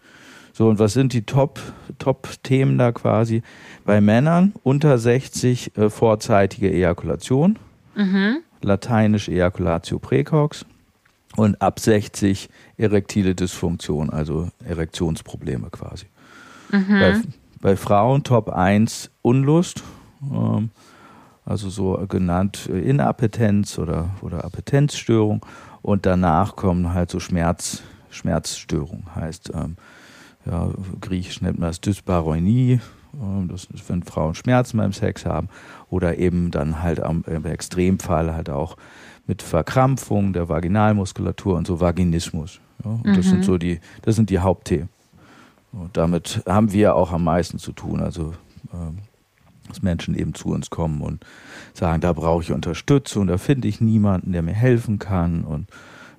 So, und was sind die Top, Top-Themen da quasi? Bei Männern unter sechzig äh, vorzeitige Ejakulation, mhm. lateinisch Ejakulatio Praecox und ab sechzig erektile Dysfunktion, also Erektionsprobleme quasi. Mhm. Bei, bei Frauen Top eins Unlust, ähm, also so genannt Inappetenz oder, oder Appetenzstörung. Und danach kommen halt so Schmerz, Schmerzstörungen. Heißt, ähm, ja, griechisch nennt man das Dyspareunie. Ähm, das ist, wenn Frauen Schmerzen beim Sex haben. Oder eben dann halt am, im Extremfall halt auch mit Verkrampfung der Vaginalmuskulatur und so Vaginismus. Ja? Und mhm. das sind so die, das sind die Hauptthemen. Und damit haben wir auch am meisten zu tun. Also ähm, dass Menschen eben zu uns kommen und sagen, da brauche ich Unterstützung, da finde ich niemanden, der mir helfen kann und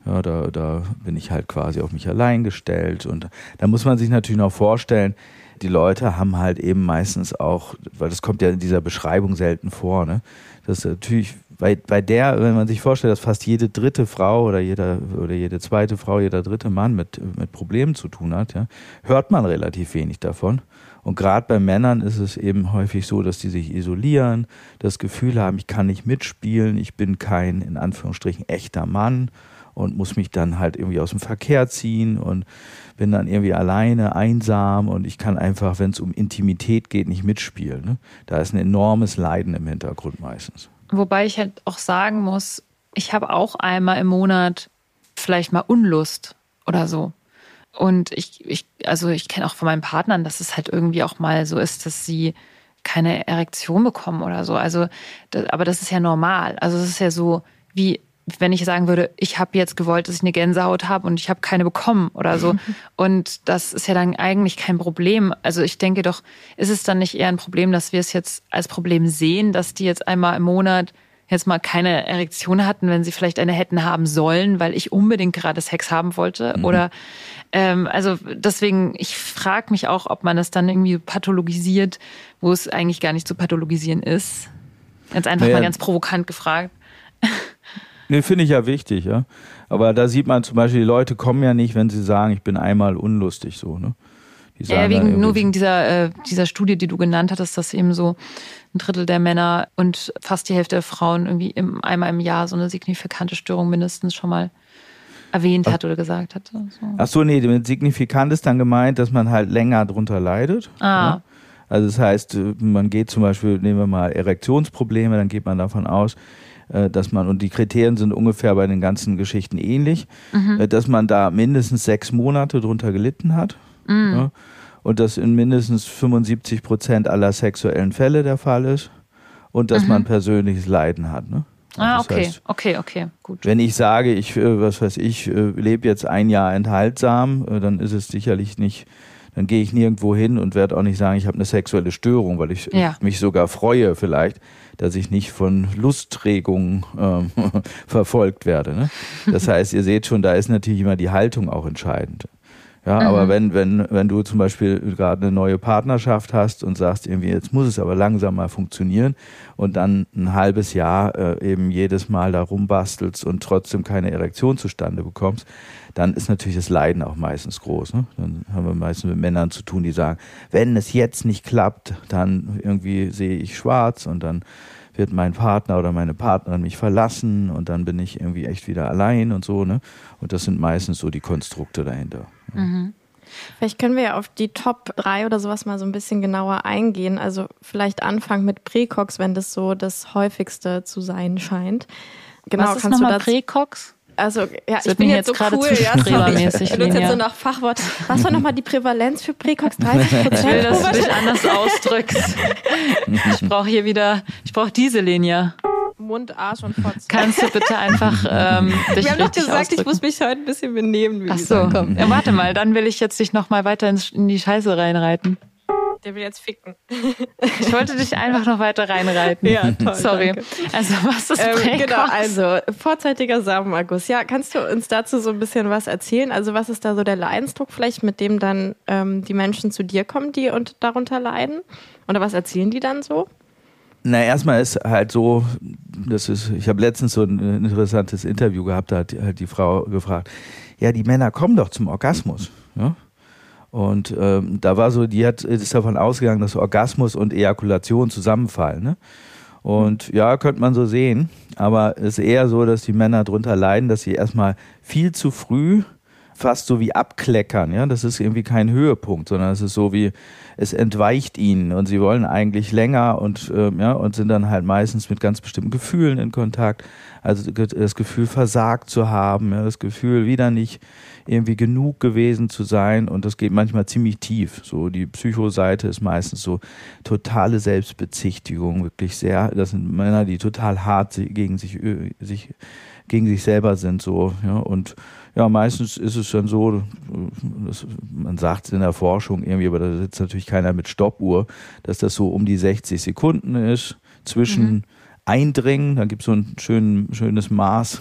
ja, da, da bin ich halt quasi auf mich allein gestellt. Und da muss man sich natürlich noch vorstellen, die Leute haben halt eben meistens auch, weil das kommt ja in dieser Beschreibung selten vor, ne? Das ist natürlich bei, bei der, wenn man sich vorstellt, dass fast jede dritte Frau oder jeder oder jede zweite Frau, jeder dritte Mann mit, mit Problemen zu tun hat, ja, hört man relativ wenig davon. Und gerade bei Männern ist es eben häufig so, dass die sich isolieren, das Gefühl haben, ich kann nicht mitspielen, ich bin kein, in Anführungsstrichen, echter Mann und muss mich dann halt irgendwie aus dem Verkehr ziehen und bin dann irgendwie alleine, einsam und ich kann einfach, wenn es um Intimität geht, nicht mitspielen, ne? Da ist ein enormes Leiden im Hintergrund meistens. Wobei ich halt auch sagen muss, ich habe auch einmal im Monat vielleicht mal Unlust oder so. Und ich, ich also ich kenne auch von meinen Partnern, dass es halt irgendwie auch mal so ist, dass sie keine Erektion bekommen oder so. Also, das, aber das ist ja normal. Also es ist ja so, wie wenn ich sagen würde, ich habe jetzt gewollt, dass ich eine Gänsehaut habe und ich habe keine bekommen oder so. Und das ist ja dann eigentlich kein Problem. Also ich denke doch, ist es dann nicht eher ein Problem, dass wir es jetzt als Problem sehen, dass die jetzt einmal im Monat jetzt mal keine Erektion hatten, wenn sie vielleicht eine hätten haben sollen, weil ich unbedingt gerade Sex haben wollte. Mhm. Oder ähm, also deswegen, ich frage mich auch, ob man das dann irgendwie pathologisiert, wo es eigentlich gar nicht zu pathologisieren ist. Ganz einfach naja. mal ganz provokant gefragt. Nee, finde ich ja wichtig, ja. Aber da sieht man zum Beispiel, die Leute kommen ja nicht, wenn sie sagen, ich bin einmal unlustig, so, ne? Die sagen ja, wegen, nur wegen dieser, äh, dieser Studie, die du genannt hattest, dass eben so ein Drittel der Männer und fast die Hälfte der Frauen irgendwie im, einmal im Jahr so eine signifikante Störung mindestens schon mal erwähnt hat oder gesagt hat. So. Ach so, nee, mit signifikant ist dann gemeint, dass man halt länger drunter leidet. Ah. Ja? Also das heißt, man geht zum Beispiel, nehmen wir mal Erektionsprobleme, dann geht man davon aus, dass man, und die Kriterien sind ungefähr bei den ganzen Geschichten ähnlich, mhm. dass man da mindestens sechs Monate drunter gelitten hat. Mhm. Ja, und das in mindestens fünfundsiebzig Prozent aller sexuellen Fälle der Fall ist. Und dass mhm. man persönliches Leiden hat. Ne? Ah, okay, heißt, okay, okay, gut. Wenn ich sage, ich, was weiß ich, lebe jetzt ein Jahr enthaltsam, dann ist es sicherlich nicht, dann gehe ich nirgendwo hin und werde auch nicht sagen, ich habe eine sexuelle Störung, weil ich ja. mich sogar freue vielleicht, dass ich nicht von Lustregungen ähm, verfolgt werde. Ne? Das heißt, ihr seht schon, da ist natürlich immer die Haltung auch entscheidend. Ja, mhm. aber wenn, wenn, wenn du zum Beispiel gerade eine neue Partnerschaft hast und sagst irgendwie, jetzt muss es aber langsam mal funktionieren und dann ein halbes Jahr äh, eben jedes Mal da rumbastelst und trotzdem keine Erektion zustande bekommst, dann ist natürlich das Leiden auch meistens groß. Ne? Dann haben wir meistens mit Männern zu tun, die sagen, wenn es jetzt nicht klappt, dann irgendwie sehe ich schwarz und dann wird mein Partner oder meine Partnerin mich verlassen und dann bin ich irgendwie echt wieder allein und so, ne? Und das sind meistens so die Konstrukte dahinter. Ja. Mhm. Vielleicht können wir ja auf die Top drei oder sowas mal so ein bisschen genauer eingehen. Also vielleicht anfangen mit Praecox, wenn das so das häufigste zu sein scheint. Genau, was ist kannst nochmal du das Praecox? Also ja, ich bin jetzt, jetzt so gerade cool, ja, ich benutze jetzt so nach Fachwort. Was war nochmal die Prävalenz für Praecox? dreißig Prozent? Ich will, dass du dich anders ausdrückst. Ich brauche hier wieder, ich brauche diese Linie. Mund, Arsch und Fotz. Kannst du bitte einfach ähm, dich Wir haben doch gesagt, ausdrücken. Ich muss mich heute ein bisschen benehmen, wie Ach so. Ja, warte mal, dann will ich jetzt dich nochmal weiter in die Scheiße reinreiten. Der will jetzt ficken. Ich wollte dich einfach noch weiter reinreiten. Ja, toll. Sorry. Danke. Also, was ist Praecox? Ähm, genau, also, vorzeitiger Samenerguss. Ja, kannst du uns dazu so ein bisschen was erzählen? Also, was ist da so der Leidensdruck vielleicht, mit dem dann ähm, die Menschen zu dir kommen, die und darunter leiden? Oder was erzählen die dann so? Na, erstmal ist halt so, das ist, ich habe letztens so ein interessantes Interview gehabt, da hat halt die Frau gefragt, ja, die Männer kommen doch zum Orgasmus, ja? Und ähm, da war so, die hat ist davon ausgegangen, dass Orgasmus und Ejakulation zusammenfallen. Ne? Und ja, könnte man so sehen. Aber es ist eher so, dass die Männer darunter leiden, dass sie erstmal viel zu früh fast so wie abkleckern. Ja? Das ist irgendwie kein Höhepunkt, sondern es ist so wie, es entweicht ihnen. Und sie wollen eigentlich länger und, ähm, ja, und sind dann halt meistens mit ganz bestimmten Gefühlen in Kontakt. Also das Gefühl, versagt zu haben, ja? Das Gefühl, wieder nicht irgendwie genug gewesen zu sein, und das geht manchmal ziemlich tief. So die Psychoseite ist meistens so totale Selbstbezichtigung, wirklich sehr, das sind Männer, die total hart gegen sich, sich, gegen sich selber sind, so, ja, und ja, meistens ist es ist dann so, das, man sagt es in der Forschung irgendwie, aber da sitzt natürlich keiner mit Stoppuhr, dass das so um die sechzig Sekunden ist zwischen mhm. Eindringen, da gibt es so ein schön, schönes Maß,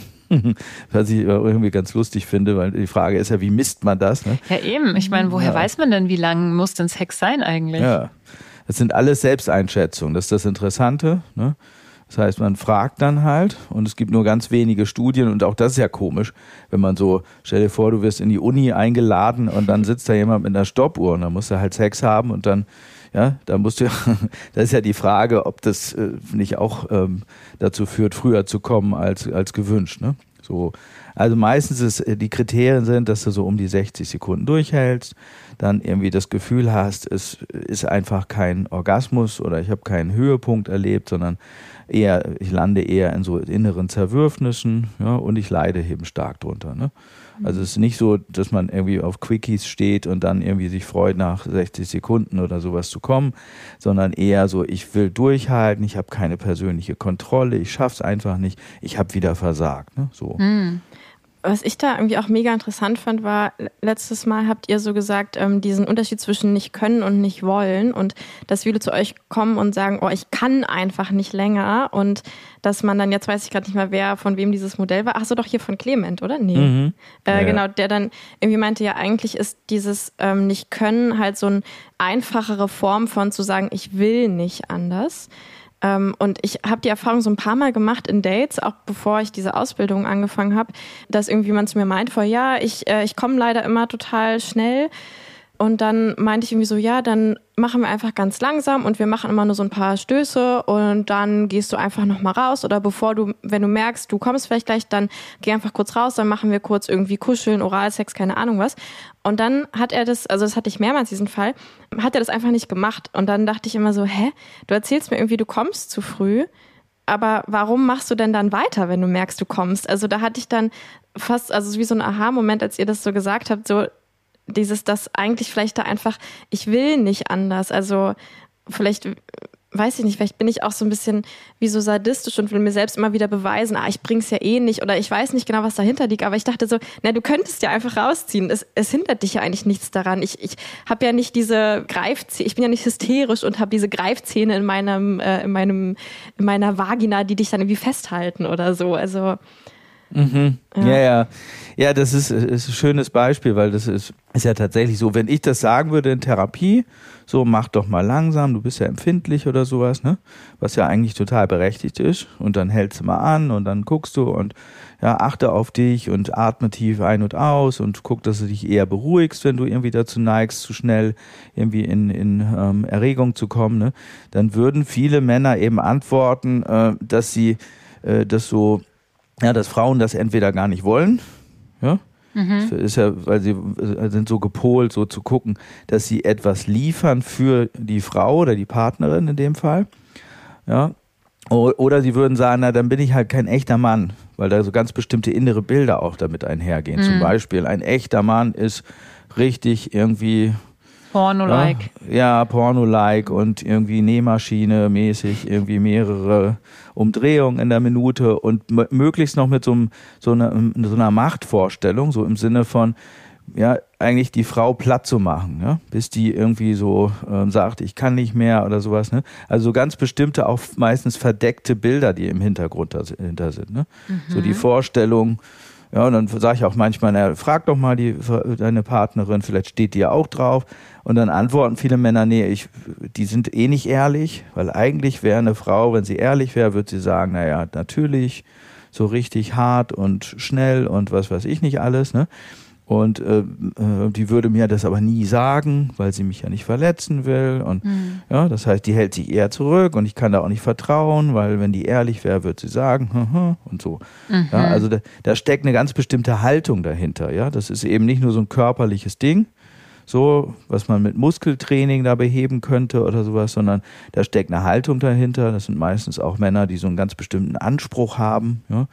was ich irgendwie ganz lustig finde, weil die Frage ist ja, wie misst man das? Ne? Ja eben, ich meine, woher ja. weiß man denn, wie lang muss denn Sex sein eigentlich? Ja, das sind alles Selbsteinschätzungen, das ist das Interessante, ne? Das heißt, man fragt dann halt und es gibt nur ganz wenige Studien und auch das ist ja komisch, wenn man so, stell dir vor, du wirst in die Uni eingeladen und dann sitzt da jemand mit einer Stoppuhr und dann musst du halt Sex haben und dann, ja, dann musst du, das ist ja die Frage, ob das äh, nicht auch ähm, dazu führt, früher zu kommen als, als gewünscht, ne? So, also meistens ist, die Kriterien sind, dass du so um die sechzig Sekunden durchhältst, dann irgendwie das Gefühl hast, es ist einfach kein Orgasmus oder ich habe keinen Höhepunkt erlebt, sondern eher, ich lande eher in so inneren Zerwürfnissen, ja, und ich leide eben stark drunter, ne? Also es ist nicht so, dass man irgendwie auf Quickies steht und dann irgendwie sich freut, nach sechzig Sekunden oder sowas zu kommen, sondern eher so, ich will durchhalten, ich habe keine persönliche Kontrolle, ich schaff's einfach nicht, ich habe wieder versagt, ne? So. Mhm. Was ich da irgendwie auch mega interessant fand, war, letztes Mal habt ihr so gesagt, ähm, diesen Unterschied zwischen nicht können und nicht wollen und dass viele zu euch kommen und sagen, oh, ich kann einfach nicht länger und dass man dann, jetzt weiß ich gerade nicht mal, wer von wem dieses Modell war, ach so, doch hier von Clement, oder? Nee. Mhm. Äh, ja. Genau, der dann irgendwie meinte, ja eigentlich ist dieses ähm, nicht können halt so eine einfachere Form von zu sagen, ich will nicht anders. Ähm, und ich habe die Erfahrung so ein paar Mal gemacht in Dates, auch bevor ich diese Ausbildung angefangen habe, dass irgendwie man zu mir meint, vor ja, ich, äh, ich komme leider immer total schnell. Und dann meinte ich irgendwie so, ja, dann machen wir einfach ganz langsam und wir machen immer nur so ein paar Stöße und dann gehst du einfach nochmal raus oder bevor du, wenn du merkst, du kommst vielleicht gleich, dann geh einfach kurz raus, dann machen wir kurz irgendwie Kuscheln, Oralsex, keine Ahnung was. Und dann hat er das, also das hatte ich mehrmals diesen Fall, hat er das einfach nicht gemacht und dann dachte ich immer so, hä, du erzählst mir irgendwie, du kommst zu früh, aber warum machst du denn dann weiter, wenn du merkst, du kommst? Also da hatte ich dann fast, also wie so ein Aha-Moment, als ihr das so gesagt habt, so, dieses, das eigentlich vielleicht da einfach, ich will nicht anders, also vielleicht, weiß ich nicht, vielleicht bin ich auch so ein bisschen wie so sadistisch und will mir selbst immer wieder beweisen, ah, ich bring's ja eh nicht oder ich weiß nicht genau, was dahinter liegt, aber ich dachte so, na, du könntest ja einfach rausziehen, es, es hindert dich ja eigentlich nichts daran, ich, ich habe ja nicht diese Greifzähne, ich bin ja nicht hysterisch und habe diese Greifzähne in meinem, äh, in meinem, in meiner Vagina, die dich dann irgendwie festhalten oder so, also... Mhm. Ja. ja, ja. Ja, das ist, ist ein schönes Beispiel, weil das ist, ist ja tatsächlich so, wenn ich das sagen würde in Therapie, so mach doch mal langsam, du bist ja empfindlich oder sowas, ne? Was ja eigentlich total berechtigt ist und dann hältst du mal an und dann guckst du und ja, achte auf dich und atme tief ein und aus und guck, dass du dich eher beruhigst, wenn du irgendwie dazu neigst, zu schnell irgendwie in, in ähm, Erregung zu kommen, ne? Dann würden viele Männer eben antworten, äh, dass sie äh, das so Ja, dass Frauen das entweder gar nicht wollen, ja, mhm. ist ja, weil sie sind so gepolt, so zu gucken, dass sie etwas liefern für die Frau oder die Partnerin in dem Fall, ja, oder sie würden sagen, na, dann bin ich halt kein echter Mann, weil da so ganz bestimmte innere Bilder auch damit einhergehen. Mhm. Zum Beispiel, ein echter Mann ist richtig irgendwie Porno-like. Ja, ja, Porno-like und irgendwie Nähmaschine mäßig, irgendwie mehrere Umdrehungen in der Minute und m- möglichst noch mit so, einem, so, einer, so einer Machtvorstellung, so im Sinne von, ja, eigentlich die Frau platt zu machen, ne? Bis die irgendwie so ähm, sagt, ich kann nicht mehr oder sowas, ne? Also so ganz bestimmte, auch meistens verdeckte Bilder, die im Hintergrund dahinter sind, ne? Mhm. So die Vorstellung, ja, und dann sage ich auch manchmal, na, frag doch mal die, deine Partnerin, vielleicht steht die ja auch drauf. Und dann antworten viele Männer, nee, ich, die sind eh nicht ehrlich, weil eigentlich wäre eine Frau, wenn sie ehrlich wäre, würde sie sagen, naja, natürlich, so richtig hart und schnell und was weiß ich nicht alles, ne? Und äh, die würde mir das aber nie sagen, weil sie mich ja nicht verletzen will. Und mhm. ja, das heißt, die hält sich eher zurück und ich kann da auch nicht vertrauen, weil wenn die ehrlich wäre, wird sie sagen und so. Mhm. Ja, also da, da steckt eine ganz bestimmte Haltung dahinter. Ja, das ist eben nicht nur so ein körperliches Ding, so was man mit Muskeltraining da beheben könnte oder sowas, sondern da steckt eine Haltung dahinter. Das sind meistens auch Männer, die so einen ganz bestimmten Anspruch haben, ja.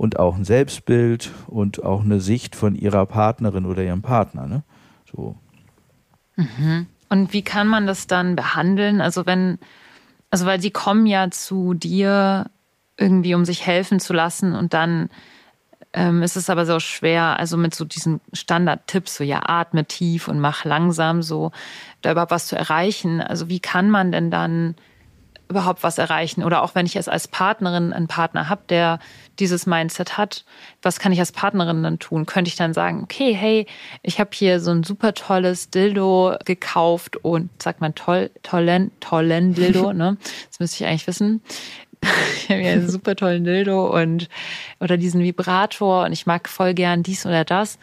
Und auch ein Selbstbild und auch eine Sicht von ihrer Partnerin oder ihrem Partner, ne? So. Mhm. Und wie kann man das dann behandeln? Also wenn, also weil sie kommen ja zu dir irgendwie, um sich helfen zu lassen und dann Ähm, es ist aber so schwer, also mit so diesen Standard-Tipps, so ja, atme tief und mach langsam, so da überhaupt was zu erreichen. Also wie kann man denn dann überhaupt was erreichen? Oder auch wenn ich es als Partnerin einen Partner habe, der dieses Mindset hat, was kann ich als Partnerin dann tun? Könnte ich dann sagen, okay, hey, ich habe hier so ein super tolles Dildo gekauft und, sagt man, toll, tollen, tollen Dildo, ne? Das müsste ich eigentlich wissen. Ich habe ja einen super tollen Dildo und oder diesen Vibrator und ich mag voll gern dies oder das.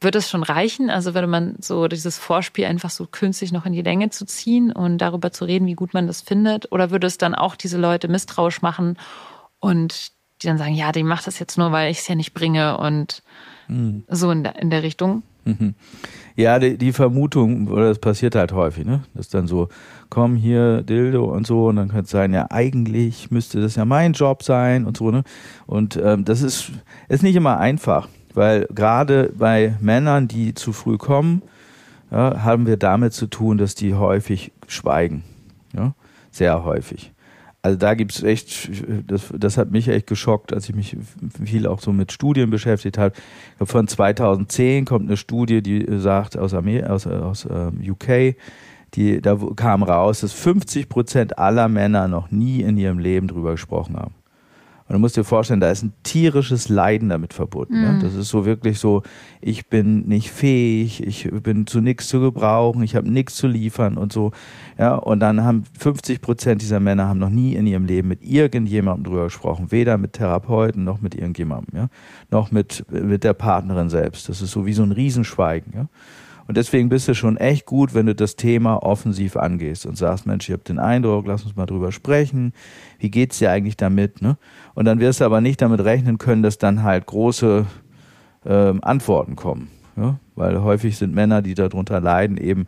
Wird das schon reichen? Also würde man so dieses Vorspiel einfach so künstlich noch in die Länge zu ziehen und darüber zu reden, wie gut man das findet? Oder würde es dann auch diese Leute misstrauisch machen und die dann sagen, ja, die macht das jetzt nur, weil ich es ja nicht bringe und mhm. so in der, in der Richtung? Mhm. Ja, die, die Vermutung, oder das passiert halt häufig, ne? Das ist dann so, komm hier, Dildo und so, und dann könnte es sein, ja, eigentlich müsste das ja mein Job sein und so, ne? Und ähm, das ist, ist nicht immer einfach, weil gerade bei Männern, die zu früh kommen, ja, haben wir damit zu tun, dass die häufig schweigen. Ja? Sehr häufig. Also da gibt's echt, das, das hat mich echt geschockt, als ich mich viel auch so mit Studien beschäftigt habe. Von zweitausendzehn kommt eine Studie, die sagt, aus, Amer- aus, aus äh, U K, die, da kam raus, dass fünfzig Prozent aller Männer noch nie in ihrem Leben drüber gesprochen haben. Und du musst dir vorstellen, da ist ein tierisches Leiden damit verbunden. Mhm. Ne? Das ist so wirklich so, ich bin nicht fähig, ich bin zu nichts zu gebrauchen, ich habe nichts zu liefern und so. Ja, und dann haben fünfzig Prozent dieser Männer haben noch nie in ihrem Leben mit irgendjemandem drüber gesprochen. Weder mit Therapeuten noch mit irgendjemandem, ja? Noch mit, mit der Partnerin selbst. Das ist so wie so ein Riesenschweigen. Ja? Und deswegen bist du schon echt gut, wenn du das Thema offensiv angehst und sagst, Mensch, ich habe den Eindruck, lass uns mal drüber sprechen. Wie geht's dir eigentlich damit? Ne? Und dann wirst du aber nicht damit rechnen können, dass dann halt große ähm, Antworten kommen. Ja? Weil häufig sind Männer, die darunter leiden, eben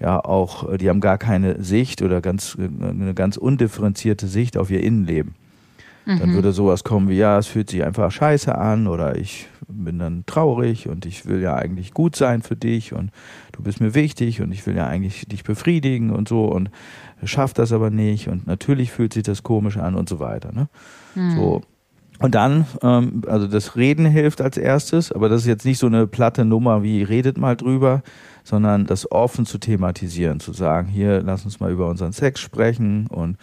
ja auch, die haben gar keine Sicht oder ganz, eine ganz undifferenzierte Sicht auf ihr Innenleben. Dann würde sowas kommen wie, ja, es fühlt sich einfach scheiße an oder ich bin dann traurig und ich will ja eigentlich gut sein für dich und du bist mir wichtig und ich will ja eigentlich dich befriedigen und so und schaff das aber nicht und natürlich fühlt sich das komisch an und so weiter. Ne? Mhm. So. Und dann, ähm, also das Reden hilft als erstes, aber das ist jetzt nicht so eine platte Nummer wie redet mal drüber, sondern das offen zu thematisieren, zu sagen, hier, lass uns mal über unseren Sex sprechen und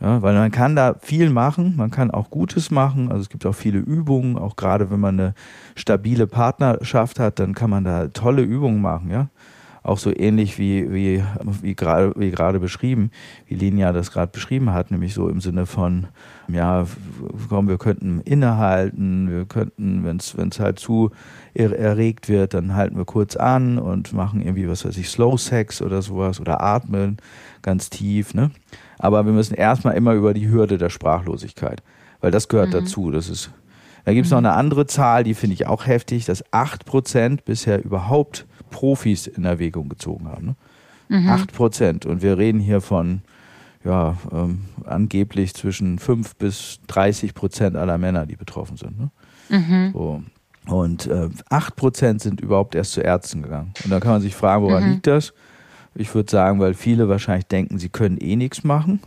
ja, weil man kann da viel machen, man kann auch Gutes machen, also es gibt auch viele Übungen, auch gerade wenn man eine stabile Partnerschaft hat, dann kann man da tolle Übungen machen, ja. Auch so ähnlich wie, wie, wie gerade, wie gerade beschrieben, wie Lenia das gerade beschrieben hat, nämlich so im Sinne von, ja, komm, wir könnten innehalten, wir könnten, wenn es, wenn es halt zu erregt wird, dann halten wir kurz an und machen irgendwie, was weiß ich, Slow Sex oder sowas oder atmen ganz tief, ne. Aber wir müssen erstmal immer über die Hürde der Sprachlosigkeit, weil das gehört mhm. dazu. Das ist, da gibt es mhm. noch eine andere Zahl, die finde ich auch heftig, dass acht Prozent bisher überhaupt Profis in Erwägung gezogen haben. Ne? Mhm. acht Prozent. Und wir reden hier von ja, ähm, angeblich zwischen fünf bis dreißig Prozent aller Männer, die betroffen sind. Ne? Mhm. So. Und äh, acht Prozent sind überhaupt erst zu Ärzten gegangen. Und da kann man sich fragen, woran mhm. liegt das? Ich würde sagen, weil viele wahrscheinlich denken, sie können eh nichts machen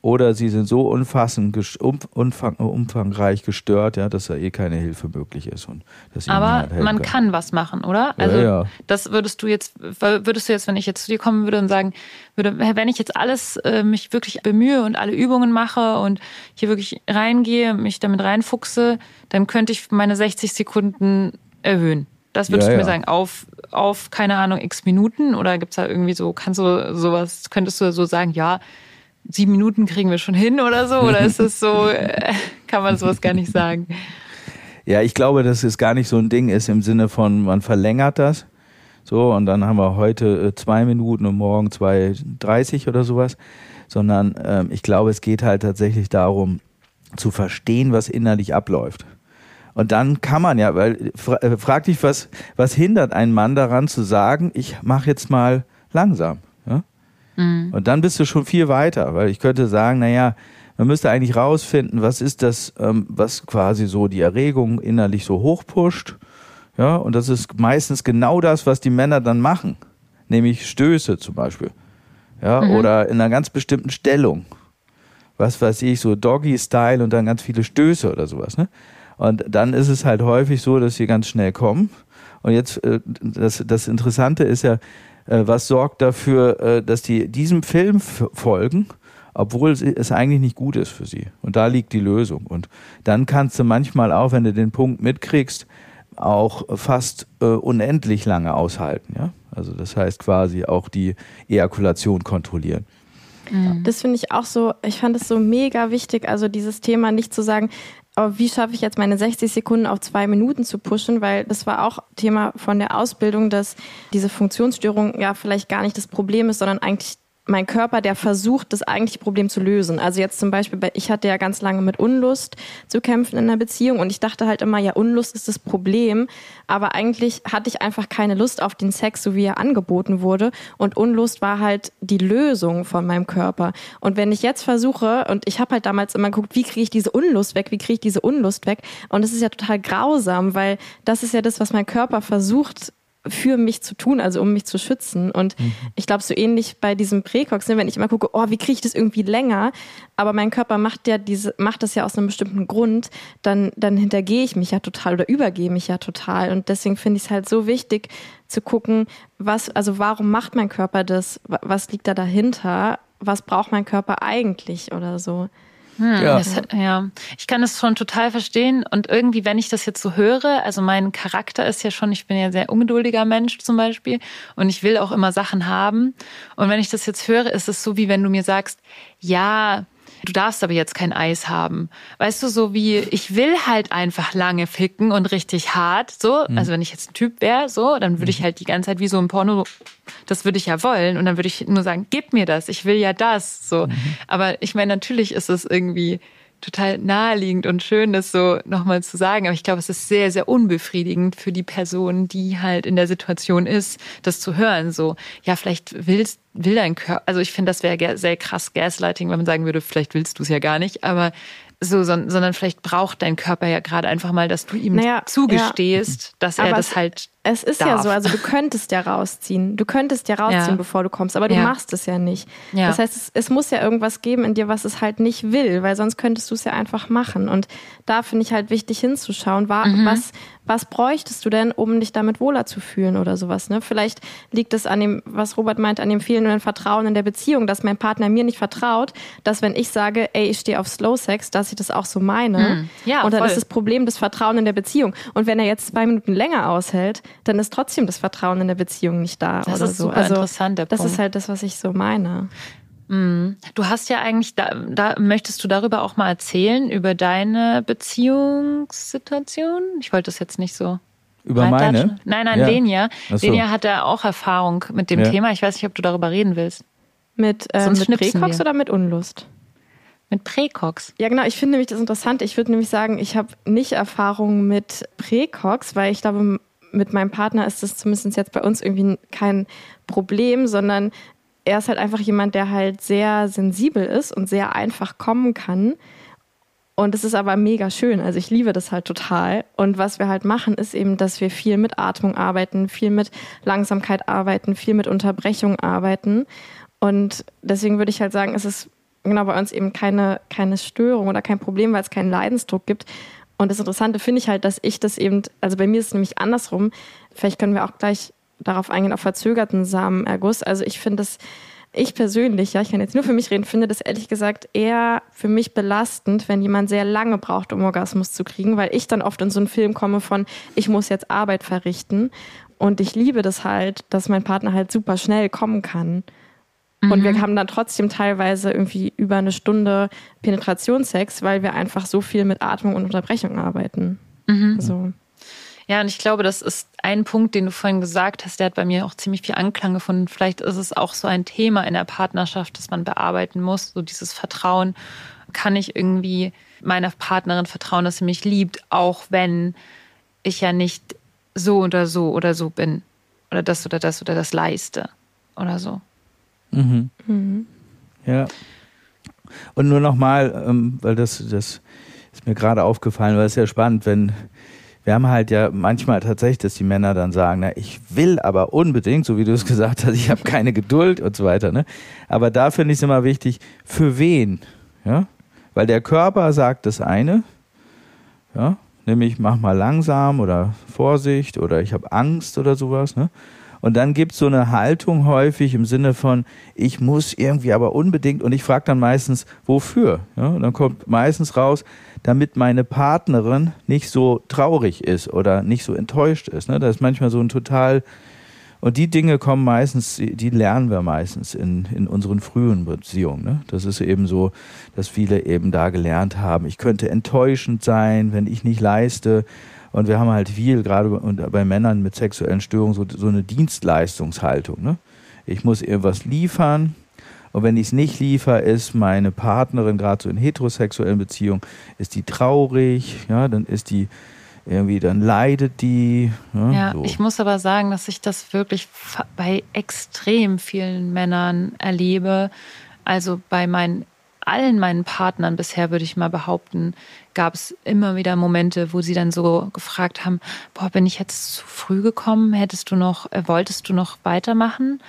oder sie sind so umfassend, umfang, umfangreich gestört, ja, dass da eh keine Hilfe möglich ist. Und dass aber halt man kann. kann was machen, oder? Also ja, ja. Das würdest du jetzt, würdest du jetzt, wenn ich jetzt zu dir kommen würde und sagen, würde, wenn ich jetzt alles äh, mich wirklich bemühe und alle Übungen mache und hier wirklich reingehe, mich damit reinfuchse, dann könnte ich meine sechzig Sekunden erhöhen. Das würdest ja, du mir ja. sagen, auf, auf, keine Ahnung, x Minuten? Oder gibt's da irgendwie so, kannst du sowas, könntest du so sagen, ja, sieben Minuten kriegen wir schon hin oder so? Oder ist das so, kann man sowas gar nicht sagen? Ja, ich glaube, dass es gar nicht so ein Ding ist im Sinne von, man verlängert das. So, und dann haben wir heute zwei Minuten und morgen zwei dreißig oder sowas. Sondern ähm, ich glaube, es geht halt tatsächlich darum, zu verstehen, was innerlich abläuft. Und dann kann man ja, weil frag dich, was was hindert einen Mann daran zu sagen, ich mache jetzt mal langsam. Ja? Mhm. Und dann bist du schon viel weiter, weil ich könnte sagen, naja, man müsste eigentlich rausfinden, was ist das, ähm, was quasi so die Erregung innerlich so hochpusht. Ja? Und das ist meistens genau das, was die Männer dann machen, nämlich Stöße zum Beispiel, ja, mhm. oder in einer ganz bestimmten Stellung, was weiß ich, so Doggy-Style und dann ganz viele Stöße oder sowas, ne? Und dann ist es halt häufig so, dass sie ganz schnell kommen. Und jetzt, das, das Interessante ist ja, was sorgt dafür, dass die diesem Film folgen, obwohl es eigentlich nicht gut ist für sie. Und da liegt die Lösung. Und dann kannst du manchmal auch, wenn du den Punkt mitkriegst, auch fast äh, unendlich lange aushalten. Ja? Also das heißt quasi auch die Ejakulation kontrollieren. Das finde ich auch so, ich fand es so mega wichtig, also dieses Thema nicht zu sagen, aber wie schaffe ich jetzt meine sechzig Sekunden auf zwei Minuten zu pushen, weil das war auch Thema von der Ausbildung, dass diese Funktionsstörung ja vielleicht gar nicht das Problem ist, sondern eigentlich mein Körper, der versucht, das eigentliche Problem zu lösen. Also jetzt zum Beispiel, ich hatte ja ganz lange mit Unlust zu kämpfen in einer Beziehung und ich dachte halt immer, ja, Unlust ist das Problem, aber eigentlich hatte ich einfach keine Lust auf den Sex, so wie er angeboten wurde, und Unlust war halt die Lösung von meinem Körper. Und wenn ich jetzt versuche, und ich habe halt damals immer geguckt, wie kriege ich diese Unlust weg, wie kriege ich diese Unlust weg, und das ist ja total grausam, weil das ist ja das, was mein Körper versucht für mich zu tun, also um mich zu schützen. Und mhm. ich glaube, so ähnlich bei diesem Praecox, wenn ich immer gucke, oh, wie kriege ich das irgendwie länger? Aber mein Körper macht ja diese, macht das ja aus einem bestimmten Grund, dann, dann hintergehe ich mich ja total oder übergehe mich ja total. Und deswegen finde ich es halt so wichtig zu gucken, was, also warum macht mein Körper das? Was liegt da dahinter? Was braucht mein Körper eigentlich oder so? Hm, ja. Das, ja, ich kann das schon total verstehen und irgendwie, wenn ich das jetzt so höre, also mein Charakter ist ja schon, ich bin ja ein sehr ungeduldiger Mensch zum Beispiel und ich will auch immer Sachen haben, und wenn ich das jetzt höre, ist es so, wie wenn du mir sagst, ja, du darfst aber jetzt kein Eis haben. Weißt du, so wie, ich will halt einfach lange ficken und richtig hart, so, mhm. also wenn ich jetzt ein Typ wäre, so, dann würde ich halt die ganze Zeit wie so im Porno, das würde ich ja wollen, und dann würde ich nur sagen, gib mir das, ich will ja das, so. Mhm. Aber ich meine, natürlich ist es irgendwie total naheliegend und schön, das so nochmal zu sagen, aber ich glaube, es ist sehr, sehr unbefriedigend für die Person, die halt in der Situation ist, das zu hören, so, ja, vielleicht willst will dein Körper, also ich finde, das wäre sehr krass Gaslighting, wenn man sagen würde, vielleicht willst du es ja gar nicht, aber so, sondern vielleicht braucht dein Körper ja gerade einfach mal, dass du ihm naja, zugestehst, ja. dass er aber das halt es ist darf. Ja so, also du könntest ja rausziehen, du könntest ja rausziehen, ja. bevor du kommst, aber du ja. machst es ja nicht. Ja. Das heißt, es, es muss ja irgendwas geben in dir, was es halt nicht will, weil sonst könntest du es ja einfach machen. Und da finde ich halt wichtig hinzuschauen, war, mhm. was, was bräuchtest du denn, um dich damit wohler zu fühlen oder sowas. Ne? Vielleicht liegt es an dem, was Robert meint, an dem fehlenden Vertrauen in der Beziehung, dass mein Partner mir nicht vertraut, dass wenn ich sage, ey, ich stehe auf Slow Sex, dass ich das auch so meine. Mhm. Ja, und dann voll. Ist das Problem das Vertrauen in der Beziehung. Und wenn er jetzt zwei Minuten länger aushält, dann ist trotzdem das Vertrauen in der Beziehung nicht da. Das oder ist so. Super also, interessant, der Punkt. Das ist halt das, was ich so meine. Mm. Du hast ja eigentlich, da, da möchtest du darüber auch mal erzählen, über deine Beziehungssituation? Ich wollte das jetzt nicht so... Über meine? Nein, nein, ja. Lenia. So. Lenia hat da auch Erfahrung mit dem ja. Thema. Ich weiß nicht, ob du darüber reden willst. Mit, äh, mit Praecox oder mit Unlust? Mit Praecox. Ja genau, ich finde nämlich das interessant. Ich würde nämlich sagen, ich habe nicht Erfahrung mit Praecox, weil ich glaube... mit meinem Partner ist das zumindest jetzt bei uns irgendwie kein Problem, sondern er ist halt einfach jemand, der halt sehr sensibel ist und sehr einfach kommen kann. Und es ist aber mega schön. Also ich liebe das halt total. Und was wir halt machen, ist eben, dass wir viel mit Atmung arbeiten, viel mit Langsamkeit arbeiten, viel mit Unterbrechung arbeiten. Und deswegen würde ich halt sagen, es ist genau bei uns eben keine, keine Störung oder kein Problem, weil es keinen Leidensdruck gibt. Und das Interessante finde ich halt, dass ich das eben, also bei mir ist es nämlich andersrum, vielleicht können wir auch gleich darauf eingehen, auf verzögerten Samenerguss. Also ich finde das, ich persönlich, ja, ich kann jetzt nur für mich reden, finde das ehrlich gesagt eher für mich belastend, wenn jemand sehr lange braucht, um Orgasmus zu kriegen, weil ich dann oft in so einen Film komme von, ich muss jetzt Arbeit verrichten. Und ich liebe das halt, dass mein Partner halt super schnell kommen kann. Und wir haben dann trotzdem teilweise irgendwie über eine Stunde Penetrationssex, weil wir einfach so viel mit Atmung und Unterbrechung arbeiten. Mhm. So. Ja, und ich glaube, das ist ein Punkt, den du vorhin gesagt hast, der hat bei mir auch ziemlich viel Anklang gefunden. Vielleicht ist es auch so ein Thema in der Partnerschaft, das man bearbeiten muss, so dieses Vertrauen. Kann ich irgendwie meiner Partnerin vertrauen, dass sie mich liebt, auch wenn ich ja nicht so oder so oder so bin oder das oder das oder das leiste oder so. Mhm. Mhm. Ja. Und nur nochmal, ähm, weil das, das ist mir gerade aufgefallen, weil es ist ja spannend, wenn wir haben halt ja manchmal tatsächlich, dass die Männer dann sagen, na, ich will aber unbedingt, so wie du es gesagt hast, ich habe keine Geduld und so weiter. Ne? Aber da finde ich es immer wichtig, für wen? Ja? Weil der Körper sagt das eine, ja? nämlich mach mal langsam oder Vorsicht oder ich habe Angst oder sowas, ne? Und dann gibt es so eine Haltung häufig im Sinne von, ich muss irgendwie aber unbedingt, und ich frage dann meistens, wofür? Ja, und dann kommt meistens raus, damit meine Partnerin nicht so traurig ist oder nicht so enttäuscht ist. Ne? Das ist manchmal so ein total, und die Dinge kommen meistens, die lernen wir meistens in, in unseren frühen Beziehungen. Ne? Das ist eben so, dass viele eben da gelernt haben, ich könnte enttäuschend sein, wenn ich nicht leiste. Und wir haben halt viel, gerade bei Männern mit sexuellen Störungen, so, so eine Dienstleistungshaltung. Ne? Ich muss irgendwas liefern und wenn ich es nicht liefere, ist meine Partnerin, gerade so in heterosexuellen Beziehungen, ist die traurig, ja, dann ist die irgendwie, dann leidet die. Ja, ja so. Ich muss aber sagen, dass ich das wirklich bei extrem vielen Männern erlebe. Also bei meinen allen meinen Partnern bisher, würde ich mal behaupten, gab es immer wieder Momente, wo sie dann so gefragt haben, boah, bin ich jetzt zu früh gekommen? Hättest du noch, äh, wolltest du noch weitermachen?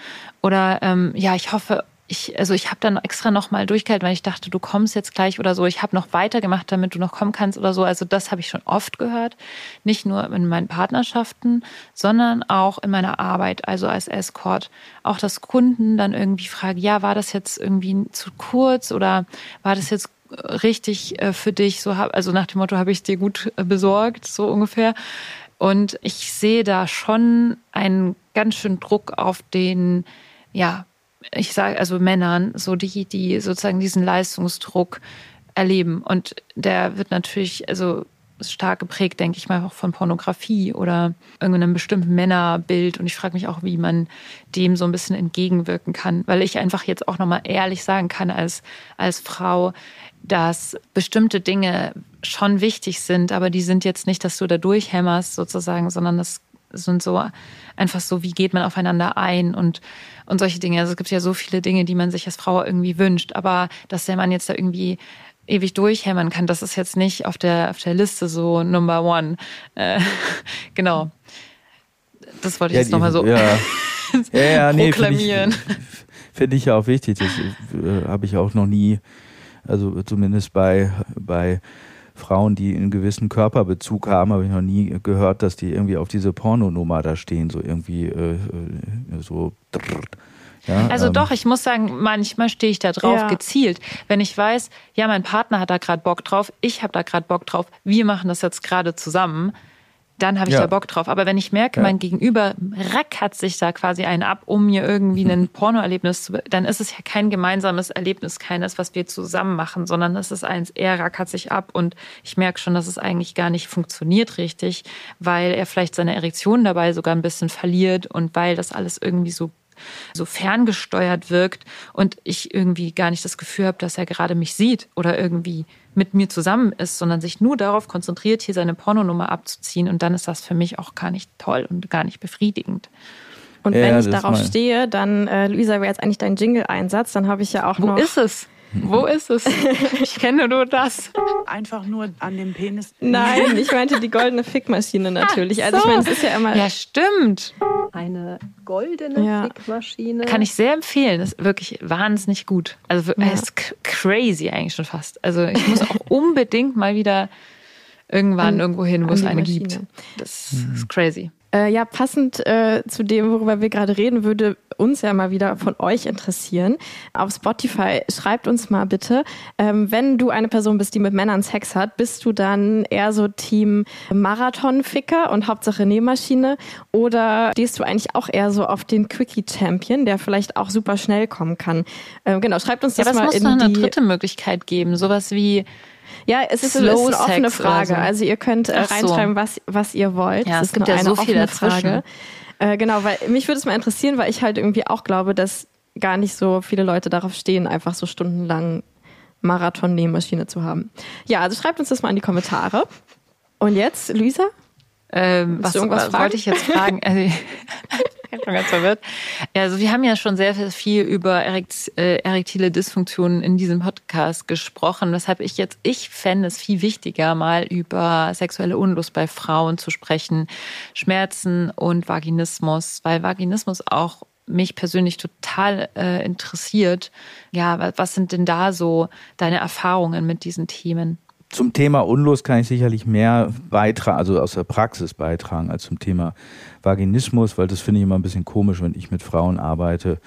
Oder ähm, ja, ich hoffe, ich, also ich habe dann extra nochmal durchgehalten, weil ich dachte, du kommst jetzt gleich oder so. Ich habe noch weitergemacht, damit du noch kommen kannst oder so. Also das habe ich schon oft gehört. Nicht nur in meinen Partnerschaften, sondern auch in meiner Arbeit, also als Escort. Auch dass Kunden dann irgendwie fragen, ja, war das jetzt irgendwie zu kurz oder war das jetzt richtig äh, für dich? So hab, also nach dem Motto, habe ich es dir gut äh, besorgt, so ungefähr. Und ich sehe da schon einen ganz schönen Druck auf den, ja, ich sage also Männern, so die, die sozusagen diesen Leistungsdruck erleben. Und der wird natürlich also stark geprägt, denke ich mal, auch von Pornografie oder irgendeinem bestimmten Männerbild. Und ich frage mich auch, wie man dem so ein bisschen entgegenwirken kann. Weil ich einfach jetzt auch nochmal ehrlich sagen kann als, als Frau, dass bestimmte Dinge schon wichtig sind, aber die sind jetzt nicht, dass du da durchhämmerst sozusagen, sondern das sind so einfach so, wie geht man aufeinander ein und, und solche Dinge. Also es gibt ja so viele Dinge, die man sich als Frau irgendwie wünscht, aber dass der Mann jetzt da irgendwie ewig durchhämmern kann, das ist jetzt nicht auf der, auf der Liste so Number One. Äh, genau. Das wollte ich ja, jetzt nochmal so ja. ja, ja, nee, proklamieren. Finde ich, find ich ja auch wichtig. Das äh, habe ich auch noch nie, also zumindest bei, bei Frauen, die einen gewissen Körperbezug haben, habe ich noch nie gehört, dass die irgendwie auf diese Pornonummer da stehen, so irgendwie äh, so. Ja, also ähm. doch, ich muss sagen, manchmal stehe ich da drauf ja. gezielt. Wenn ich weiß, ja, mein Partner hat da gerade Bock drauf, ich habe da gerade Bock drauf, wir machen das jetzt gerade zusammen, dann habe ich ja. da Bock drauf. Aber wenn ich merke, ja. mein Gegenüber rackert sich da quasi einen ab, um mir irgendwie ein Pornoerlebnis zu... Dann ist es ja kein gemeinsames Erlebnis, keines, was wir zusammen machen, sondern es ist eins, er rackert sich ab und ich merke schon, dass es eigentlich gar nicht funktioniert richtig, weil er vielleicht seine Erektion dabei sogar ein bisschen verliert und weil das alles irgendwie so, so ferngesteuert wirkt und ich irgendwie gar nicht das Gefühl habe, dass er gerade mich sieht oder irgendwie... mit mir zusammen ist, sondern sich nur darauf konzentriert, hier seine Pornonummer abzuziehen. Und dann ist das für mich auch gar nicht toll und gar nicht befriedigend. Und ja, wenn ich darauf stehe, dann, äh, Luisa, wäre jetzt eigentlich dein Jingle-Einsatz, dann habe ich ja auch Wo noch... Wo ist es? Wo ist es? Ich kenne nur das. Einfach nur an dem Penis. Nein, ich meinte die goldene Fickmaschine natürlich. Ach so. Also ich meine, es ist ja immer... Ja, stimmt. Eine goldene ja. Fickmaschine. Kann ich sehr empfehlen. Das ist wirklich wahnsinnig gut. Also es ja. ist crazy eigentlich schon fast. Also ich muss auch unbedingt mal wieder irgendwann an, irgendwo hin, wo es eine Maschine gibt. Das mhm. ist crazy. Äh, ja, passend äh, zu dem, worüber wir gerade reden, würde uns ja mal wieder von euch interessieren. Auf Spotify schreibt uns mal bitte, ähm, wenn du eine Person bist, die mit Männern Sex hat, bist du dann eher so Team Marathonficker und Hauptsache Nähmaschine oder stehst du eigentlich auch eher so auf den Quickie-Champion, der vielleicht auch super schnell kommen kann? Ähm, genau, schreibt uns das ja, mal in die... Ja, aber es muss noch eine dritte Möglichkeit geben, sowas wie... Ja, es ist, ist eine offene Frage. So. Also ihr könnt äh, reinschreiben, was, was ihr wollt. Ja, es, es gibt ja so viel dazwischen. Äh, genau, weil mich würde es mal interessieren, weil ich halt irgendwie auch glaube, dass gar nicht so viele Leute darauf stehen, einfach so stundenlang Marathon-Nähmaschine zu haben. Ja, also schreibt uns das mal in die Kommentare. Und jetzt, Luisa? Ähm, was was wollte ich jetzt fragen? Also, ich bin schon ganz verwirrt. Also wir haben ja schon sehr viel über Erekt, äh, erektile Dysfunktionen in diesem Podcast gesprochen, weshalb ich jetzt, ich fände es viel wichtiger, mal über sexuelle Unlust bei Frauen zu sprechen, Schmerzen und Vaginismus, weil Vaginismus auch mich persönlich total äh, interessiert. Ja, was sind denn da so deine Erfahrungen mit diesen Themen? Zum Thema Unlust kann ich sicherlich mehr beitragen, also aus der Praxis beitragen, als zum Thema Vaginismus, weil das finde ich immer ein bisschen komisch, wenn ich mit Frauen arbeite.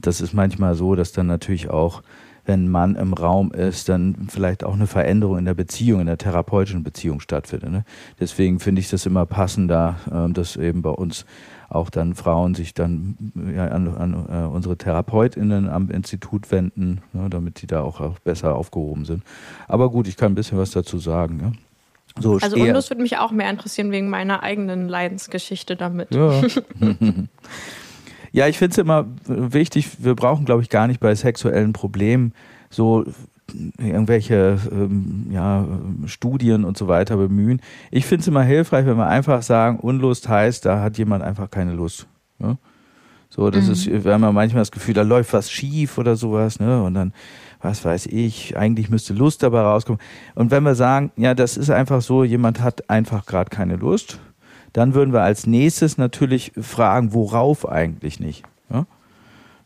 Das ist manchmal so, dass dann natürlich auch, wenn ein Mann im Raum ist, dann vielleicht auch eine Veränderung in der Beziehung, in der therapeutischen Beziehung stattfindet. Ne? Deswegen finde ich das immer passender, dass eben bei uns auch dann Frauen sich dann an, an unsere TherapeutInnen am Institut wenden, ne, damit die da auch, auch besser aufgehoben sind. Aber gut, ich kann ein bisschen was dazu sagen. Ne? So, also Unlust würde mich auch mehr interessieren wegen meiner eigenen Leidensgeschichte damit. Ja. Ja, ich finde es immer wichtig, wir brauchen, glaube ich, gar nicht bei sexuellen Problemen so irgendwelche ähm, ja, Studien und so weiter bemühen. Ich finde es immer hilfreich, wenn wir einfach sagen, Unlust heißt, da hat jemand einfach keine Lust. Ne? So, das mhm. ist, wir haben ja manchmal das Gefühl, da läuft was schief oder sowas, ne? Und dann, was weiß ich, eigentlich müsste Lust dabei rauskommen. Und wenn wir sagen, ja, das ist einfach so, jemand hat einfach gerade keine Lust, dann würden wir als nächstes natürlich fragen, worauf eigentlich nicht. Ja?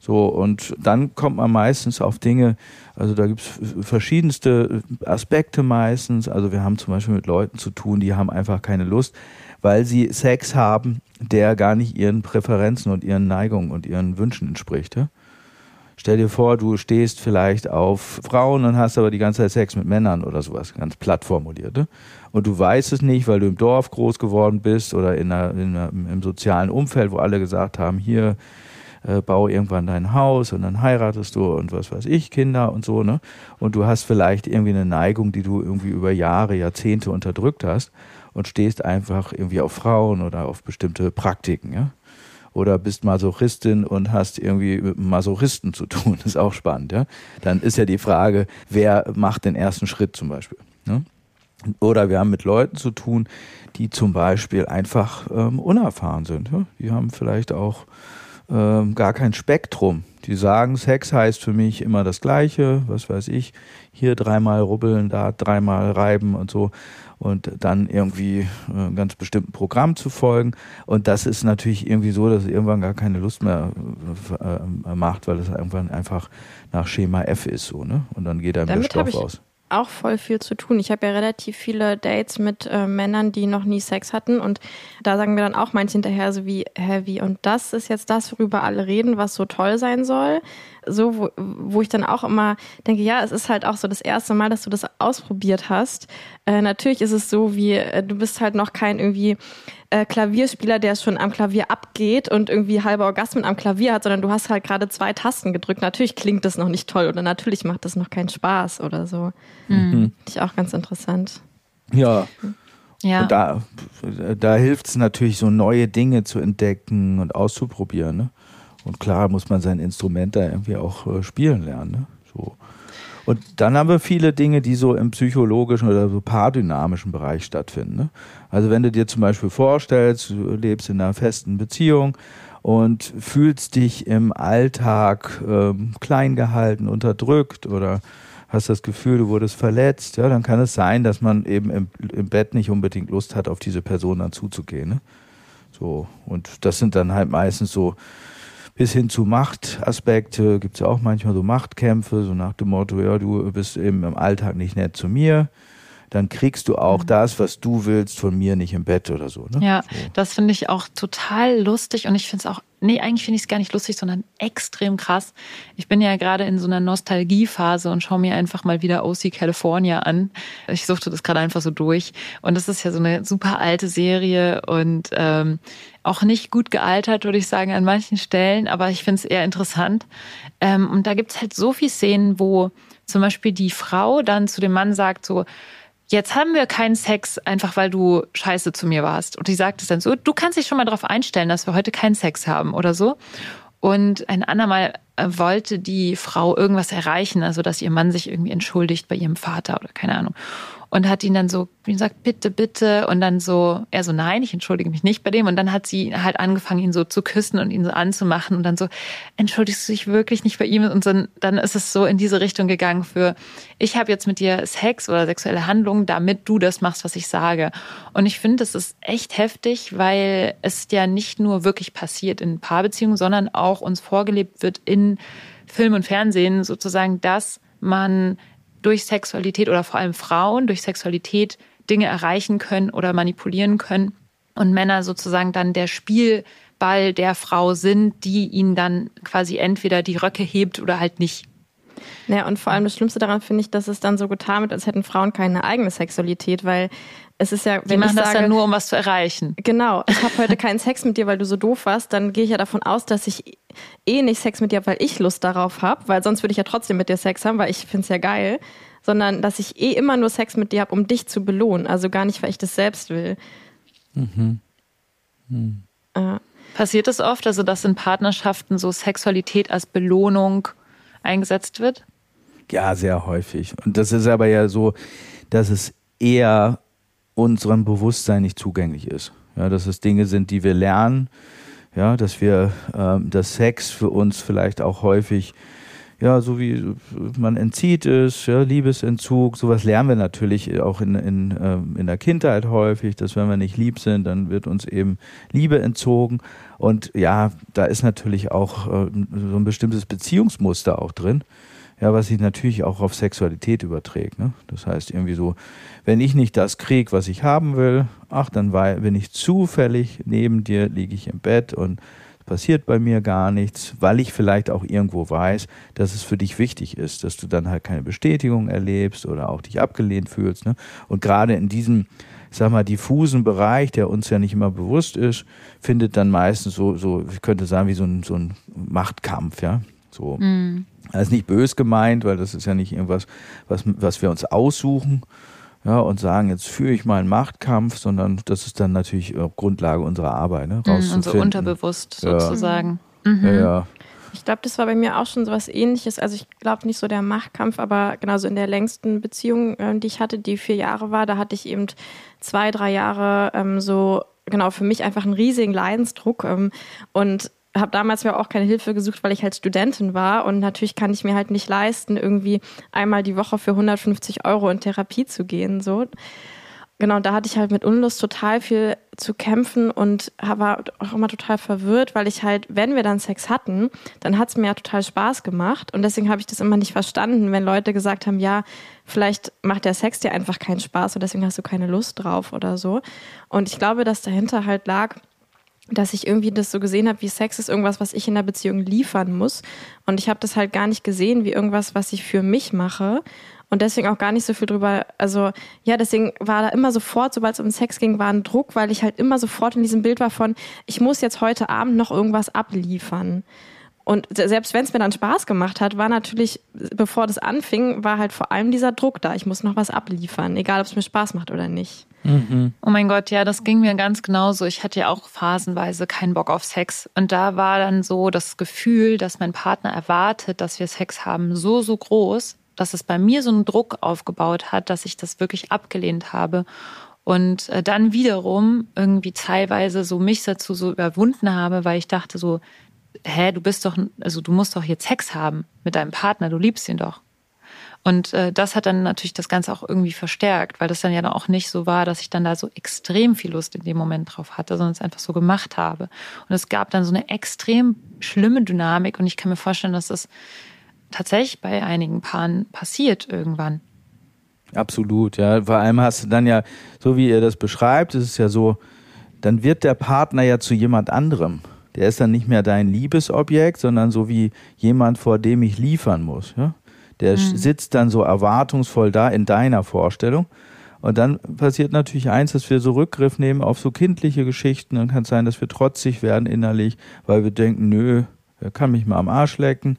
So, und dann kommt man meistens auf Dinge, also da gibt es verschiedenste Aspekte meistens. Also wir haben zum Beispiel mit Leuten zu tun, die haben einfach keine Lust, weil sie Sex haben, der gar nicht ihren Präferenzen und ihren Neigungen und ihren Wünschen entspricht. Ja? Stell dir vor, du stehst vielleicht auf Frauen und hast aber die ganze Zeit Sex mit Männern oder sowas, ganz platt formuliert. Ne? Und du weißt es nicht, weil du im Dorf groß geworden bist oder in einer, in einer, im sozialen Umfeld, wo alle gesagt haben, hier, äh, bau irgendwann dein Haus und dann heiratest du und was weiß ich, Kinder und so. Ne? Und du hast vielleicht irgendwie eine Neigung, die du irgendwie über Jahre, Jahrzehnte unterdrückt hast und stehst einfach irgendwie auf Frauen oder auf bestimmte Praktiken, ja? Oder bist Masochistin und hast irgendwie mit Masochisten zu tun, das ist auch spannend. Ja? Dann ist ja die Frage, wer macht den ersten Schritt zum Beispiel. Ne? Oder wir haben mit Leuten zu tun, die zum Beispiel einfach ähm, unerfahren sind. Ja? Die haben vielleicht auch ähm, gar kein Spektrum. Die sagen, Sex heißt für mich immer das Gleiche, was weiß ich, hier dreimal rubbeln, da dreimal reiben und so. Und dann irgendwie einem ganz bestimmten Programm zu folgen. Und das ist natürlich irgendwie so, dass es irgendwann gar keine Lust mehr äh, macht, weil es irgendwann einfach nach Schema F ist. So, ne? Und dann geht einem der Stoff aus. Auch voll viel zu tun. Ich habe ja relativ viele Dates mit äh, Männern, die noch nie Sex hatten und da sagen mir dann auch manche hinterher so wie, hä, wie, und das ist jetzt das, worüber alle reden, was so toll sein soll. So, wo, wo ich dann auch immer denke, ja, es ist halt auch so das erste Mal, dass du das ausprobiert hast. Äh, natürlich ist es so wie, äh, du bist halt noch kein irgendwie äh, Klavierspieler, der schon am Klavier abgeht und irgendwie halbe Orgasmen am Klavier hat, sondern du hast halt gerade zwei Tasten gedrückt. Natürlich klingt das noch nicht toll oder natürlich macht das noch keinen Spaß oder so. Mhm. Finde ich auch ganz interessant. Ja. Ja. Und da, da hilft es natürlich, so neue Dinge zu entdecken und auszuprobieren, ne? Und klar muss man sein Instrument da irgendwie auch spielen lernen. Ne? So. Und dann haben wir viele Dinge, die so im psychologischen oder so paardynamischen Bereich stattfinden. Ne? Also wenn du dir zum Beispiel vorstellst, du lebst in einer festen Beziehung und fühlst dich im Alltag ähm, klein gehalten, unterdrückt oder hast das Gefühl, du wurdest verletzt, ja, dann kann es sein, dass man eben im, im Bett nicht unbedingt Lust hat, auf diese Person dann zuzugehen. Ne? So. Und das sind dann halt meistens so bis hin zu Machtaspekte gibt es ja auch manchmal so Machtkämpfe, so nach dem Motto, ja, du bist eben im Alltag nicht nett zu mir, dann kriegst du auch mhm. das, was du willst, von mir nicht im Bett oder so. Ne? Ja, so. Das finde ich auch total lustig und ich finde es auch, nee, eigentlich finde ich es gar nicht lustig, sondern extrem krass. Ich bin ja gerade in so einer Nostalgiephase und schaue mir einfach mal wieder O C California an. Ich suchte das gerade einfach so durch und das ist ja so eine super alte Serie und ähm, auch nicht gut gealtert, würde ich sagen, an manchen Stellen, aber ich finde es eher interessant. Ähm, und da gibt es halt so viele Szenen, wo zum Beispiel die Frau dann zu dem Mann sagt so, jetzt haben wir keinen Sex, einfach weil du scheiße zu mir warst. Und die sagt es dann so, du kannst dich schon mal darauf einstellen, dass wir heute keinen Sex haben oder so. Und ein andermal wollte die Frau irgendwas erreichen, also dass ihr Mann sich irgendwie entschuldigt bei ihrem Vater oder keine Ahnung. Und hat ihn dann so gesagt, bitte, bitte. Und dann so, er so, nein, ich entschuldige mich nicht bei dem. Und dann hat sie halt angefangen, ihn so zu küssen und ihn so anzumachen. Und dann so, entschuldigst du dich wirklich nicht bei ihm? Und dann, dann ist es so in diese Richtung gegangen für, ich habe jetzt mit dir Sex oder sexuelle Handlungen, damit du das machst, was ich sage. Und ich finde, das ist echt heftig, weil es ja nicht nur wirklich passiert in Paarbeziehungen, sondern auch uns vorgelebt wird in Film und Fernsehen sozusagen, dass man durch Sexualität oder vor allem Frauen durch Sexualität Dinge erreichen können oder manipulieren können und Männer sozusagen dann der Spielball der Frau sind, die ihnen dann quasi entweder die Röcke hebt oder halt nicht. Naja, und vor allem das Schlimmste daran finde ich, dass es dann so getan wird, als hätten Frauen keine eigene Sexualität, weil es ist ja, wenn die machen ich das sage, dann nur, um was zu erreichen. Genau, ich habe heute keinen Sex mit dir, weil du so doof warst, dann gehe ich ja davon aus, dass ich eh nicht Sex mit dir habe, weil ich Lust darauf habe, weil sonst würde ich ja trotzdem mit dir Sex haben, weil ich finde es ja geil, sondern dass ich eh immer nur Sex mit dir habe, um dich zu belohnen, also gar nicht, weil ich das selbst will. Mhm. Mhm. Äh. Passiert es oft, also dass in Partnerschaften so Sexualität als Belohnung eingesetzt wird? Ja, sehr häufig. Und das ist aber ja so, dass es eher unserem Bewusstsein nicht zugänglich ist. Ja, dass es Dinge sind, die wir lernen, ja, dass wir, ähm, dass Sex für uns vielleicht auch häufig, ja, so wie man entzieht ist, ja, Liebesentzug, sowas lernen wir natürlich auch in, in, ähm, in der Kindheit häufig, dass wenn wir nicht lieb sind, dann wird uns eben Liebe entzogen. Und ja, da ist natürlich auch äh, so ein bestimmtes Beziehungsmuster auch drin, ja, was sich natürlich auch auf Sexualität überträgt, ne? Das heißt irgendwie so, wenn ich nicht das kriege, was ich haben will, ach, dann bin ich zufällig neben dir, liege ich im Bett und passiert bei mir gar nichts, weil ich vielleicht auch irgendwo weiß, dass es für dich wichtig ist, dass du dann halt keine Bestätigung erlebst oder auch dich abgelehnt fühlst, ne? Und gerade in diesem, ich sag mal, diffusen Bereich, der uns ja nicht immer bewusst ist, findet dann meistens so, so ich könnte sagen, wie so ein, so ein Machtkampf, ja, so. Mhm. Das ist nicht bös gemeint, weil das ist ja nicht irgendwas, was, was wir uns aussuchen, ja, und sagen, jetzt führe ich mal einen Machtkampf, sondern das ist dann natürlich äh, Grundlage unserer Arbeit, ne, rauszufinden. Und so unterbewusst ja. sozusagen. Mhm. Ja, ja. Ich glaube, das war bei mir auch schon so was Ähnliches. Also ich glaube nicht so der Machtkampf, aber genauso in der längsten Beziehung, äh, die ich hatte, die vier Jahre war, da hatte ich eben zwei, drei Jahre ähm, so, genau, für mich einfach einen riesigen Leidensdruck ähm, und habe damals ja auch keine Hilfe gesucht, weil ich halt Studentin war und natürlich kann ich mir halt nicht leisten, irgendwie einmal die Woche für hundertfünfzig Euro in Therapie zu gehen, so. Genau, da hatte ich halt mit Unlust total viel zu kämpfen und war auch immer total verwirrt, weil ich halt, wenn wir dann Sex hatten, dann hat es mir ja total Spaß gemacht und deswegen habe ich das immer nicht verstanden, wenn Leute gesagt haben, ja, vielleicht macht der Sex dir einfach keinen Spaß und deswegen hast du keine Lust drauf oder so. Und ich glaube, dass dahinter halt lag, dass ich irgendwie das so gesehen habe, wie Sex ist irgendwas, was ich in der Beziehung liefern muss. Und ich habe das halt gar nicht gesehen wie irgendwas, was ich für mich mache. Und deswegen auch gar nicht so viel drüber, also ja, deswegen war da immer sofort, sobald es um Sex ging, war ein Druck, weil ich halt immer sofort in diesem Bild war von, ich muss jetzt heute Abend noch irgendwas abliefern. Und selbst wenn es mir dann Spaß gemacht hat, war natürlich, bevor das anfing, war halt vor allem dieser Druck da. Ich muss noch was abliefern, egal ob es mir Spaß macht oder nicht. Mhm. Oh mein Gott, ja, das ging mir ganz genauso. Ich hatte ja auch phasenweise keinen Bock auf Sex. Und da war dann so das Gefühl, dass mein Partner erwartet, dass wir Sex haben, so, so groß, dass es bei mir so einen Druck aufgebaut hat, dass ich das wirklich abgelehnt habe. Und dann wiederum irgendwie teilweise so mich dazu so überwunden habe, weil ich dachte so, hä, du bist doch, also du musst doch jetzt Sex haben mit deinem Partner, du liebst ihn doch. Und äh, das hat dann natürlich das Ganze auch irgendwie verstärkt, weil das dann ja dann auch nicht so war, dass ich dann da so extrem viel Lust in dem Moment drauf hatte, sondern es einfach so gemacht habe. Und es gab dann so eine extrem schlimme Dynamik und ich kann mir vorstellen, dass das tatsächlich bei einigen Paaren passiert irgendwann. Absolut, ja. Vor allem hast du dann ja, so wie ihr das beschreibt, ist es ja so, dann wird der Partner ja zu jemand anderem. Der ist dann nicht mehr dein Liebesobjekt, sondern so wie jemand, vor dem ich liefern muss. Ja? Der mhm. sitzt dann so erwartungsvoll da in deiner Vorstellung. Und dann passiert natürlich eins, dass wir so Rückgriff nehmen auf so kindliche Geschichten. Dann kann es sein, dass wir trotzig werden innerlich, weil wir denken, nö, der kann mich mal am Arsch lecken.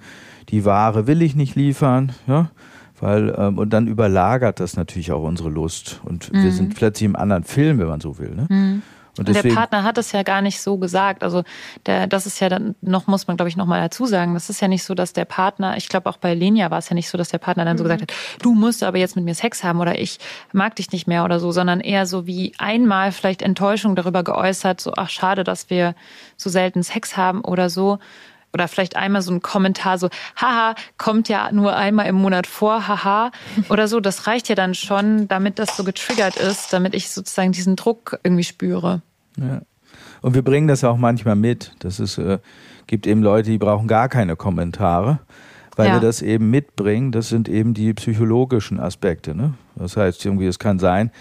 Die Ware will ich nicht liefern. Ja? Weil, ähm, und dann überlagert das natürlich auch unsere Lust. Und mhm. wir sind plötzlich im anderen Film, wenn man so will. Ne? Mhm. Und, deswegen, und der Partner hat es ja gar nicht so gesagt. Also der, das ist ja dann noch, muss man glaube ich nochmal dazu sagen, das ist ja nicht so, dass der Partner, ich glaube auch bei Lenia war es ja nicht so, dass der Partner dann mhm. so gesagt hat, du musst aber jetzt mit mir Sex haben oder ich mag dich nicht mehr oder so, sondern eher so wie einmal vielleicht Enttäuschung darüber geäußert, so ach schade, dass wir so selten Sex haben oder so. Oder vielleicht einmal so ein Kommentar so, haha, kommt ja nur einmal im Monat vor, haha. Oder so, das reicht ja dann schon, damit das so getriggert ist, damit ich sozusagen diesen Druck irgendwie spüre. Ja. Und wir bringen das auch manchmal mit. Das ist, äh, gibt eben Leute, die brauchen gar keine Kommentare. weil ja. wir das eben mitbringen. Das sind eben die psychologischen Aspekte. Ne? Das heißt, irgendwie, es kann sein,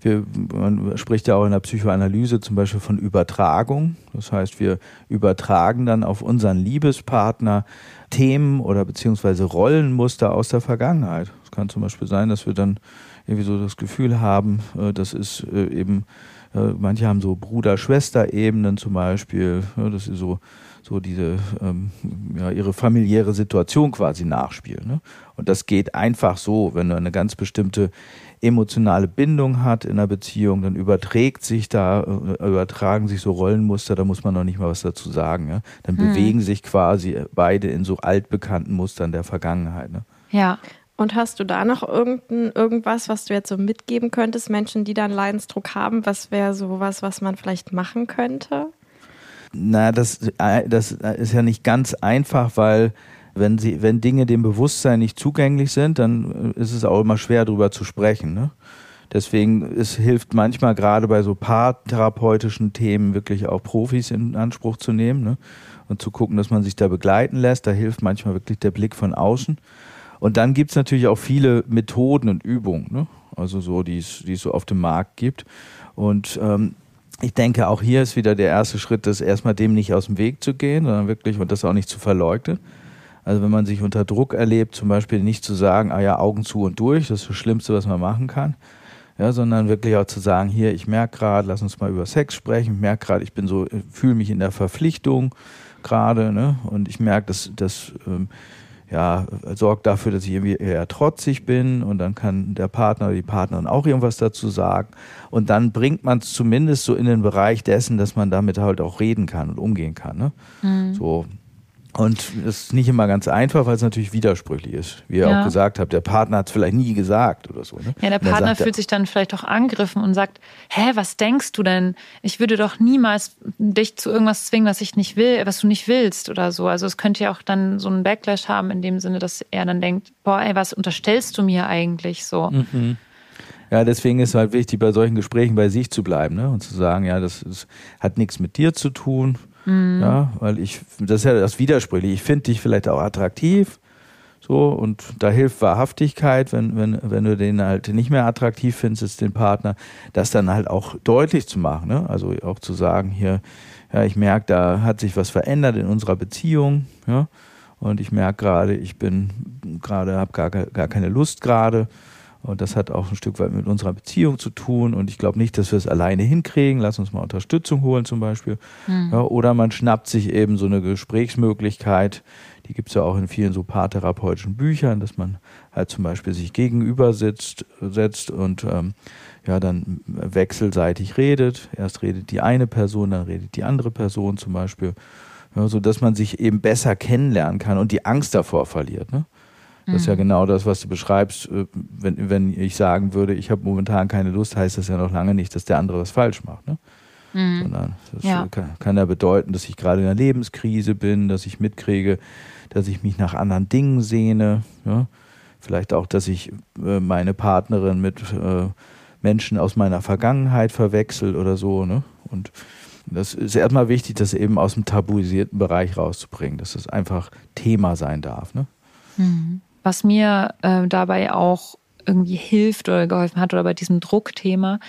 wir, man spricht ja auch in der Psychoanalyse zum Beispiel von Übertragung. Das heißt, wir übertragen dann auf unseren Liebespartner Themen oder beziehungsweise Rollenmuster aus der Vergangenheit. Es kann zum Beispiel sein, dass wir dann irgendwie so das Gefühl haben, das ist eben, manche haben so Bruder-Schwester-Ebenen zum Beispiel, dass sie so, so diese, ja, ihre familiäre Situation quasi nachspielen. Und das geht einfach so, wenn du eine ganz bestimmte emotionale Bindung hat in einer Beziehung, dann überträgt sich da, übertragen sich so Rollenmuster, da muss man noch nicht mal was dazu sagen. Ja? Dann hm. bewegen sich quasi beide in so altbekannten Mustern der Vergangenheit. Ne? Ja. Und hast du da noch irgendein, irgendwas, was du jetzt so mitgeben könntest, Menschen, die dann Leidensdruck haben, was wäre sowas, was man vielleicht machen könnte? Na, das, das ist ja nicht ganz einfach, weil wenn sie, wenn Dinge dem Bewusstsein nicht zugänglich sind, dann ist es auch immer schwer, darüber zu sprechen. Ne? Deswegen es hilft manchmal gerade bei so paartherapeutischen Themen wirklich auch Profis in Anspruch zu nehmen, ne? Und zu gucken, dass man sich da begleiten lässt. Da hilft manchmal wirklich der Blick von außen. Und dann gibt es natürlich auch viele Methoden und Übungen, ne? Also so, die es so auf dem Markt gibt. Und ähm, ich denke, auch hier ist wieder der erste Schritt, das erstmal dem nicht aus dem Weg zu gehen, sondern wirklich und das auch nicht zu verleugnen. Also wenn man sich unter Druck erlebt, zum Beispiel nicht zu sagen, ah ja, Augen zu und durch, das ist das Schlimmste, was man machen kann, ja, sondern wirklich auch zu sagen, hier, ich merke gerade, lass uns mal über Sex sprechen, ich merke gerade, ich bin so, fühle mich in der Verpflichtung gerade, ne? Und ich merke, dass das ähm, ja, sorgt dafür, dass ich irgendwie eher trotzig bin, und dann kann der Partner oder die Partnerin auch irgendwas dazu sagen, und dann bringt man es zumindest so in den Bereich dessen, dass man damit halt auch reden kann und umgehen kann, ne? Mhm. So. Und das ist nicht immer ganz einfach, weil es natürlich widersprüchlich ist. Wie ihr ja. auch gesagt habt, der Partner hat es vielleicht nie gesagt oder so. Ne? Ja, der Partner sagt, fühlt sich dann vielleicht auch angegriffen und sagt, hä, was denkst du denn? Ich würde doch niemals dich zu irgendwas zwingen, was ich nicht will, was du nicht willst oder so. Also es könnte ja auch dann so einen Backlash haben in dem Sinne, dass er dann denkt, boah, ey, was unterstellst du mir eigentlich so? Mhm. Ja, deswegen ist es halt wichtig, bei solchen Gesprächen bei sich zu bleiben, ne? Und zu sagen, ja, das, das hat nichts mit dir zu tun. Ja, weil ich, das ist ja das Widersprüchliche, ich finde dich vielleicht auch attraktiv, so, und da hilft Wahrhaftigkeit, wenn, wenn, wenn du den halt nicht mehr attraktiv findest, den Partner, das dann halt auch deutlich zu machen, ne? Also auch zu sagen, hier, ja, ich merke, da hat sich was verändert in unserer Beziehung, ja, und ich merke gerade, ich bin gerade, habe gar, gar keine Lust gerade. Und das hat auch ein Stück weit mit unserer Beziehung zu tun. Und ich glaube nicht, dass wir es alleine hinkriegen. Lass uns mal Unterstützung holen zum Beispiel. Mhm. Ja, oder man schnappt sich eben so eine Gesprächsmöglichkeit. Die gibt es ja auch in vielen so paartherapeutischen Büchern, dass man halt zum Beispiel sich gegenüber sitzt, setzt und ähm, ja dann wechselseitig redet. Erst redet die eine Person, dann redet die andere Person zum Beispiel. Ja, sodass man sich eben besser kennenlernen kann und die Angst davor verliert, ne? Das ist ja genau das, was du beschreibst. Wenn, wenn ich sagen würde, ich habe momentan keine Lust, heißt das ja noch lange nicht, dass der andere was falsch macht. Ne? Mhm. Sondern das ja. Kann, kann ja bedeuten, dass ich gerade in einer Lebenskrise bin, dass ich mitkriege, dass ich mich nach anderen Dingen sehne. Ja? Vielleicht auch, dass ich äh, meine Partnerin mit äh, Menschen aus meiner Vergangenheit verwechsel oder so. Ne? Und das ist erstmal wichtig, das eben aus dem tabuisierten Bereich rauszubringen, dass das einfach Thema sein darf. Ne? Mhm. Was mir äh, dabei auch irgendwie hilft oder geholfen hat oder bei diesem Druckthema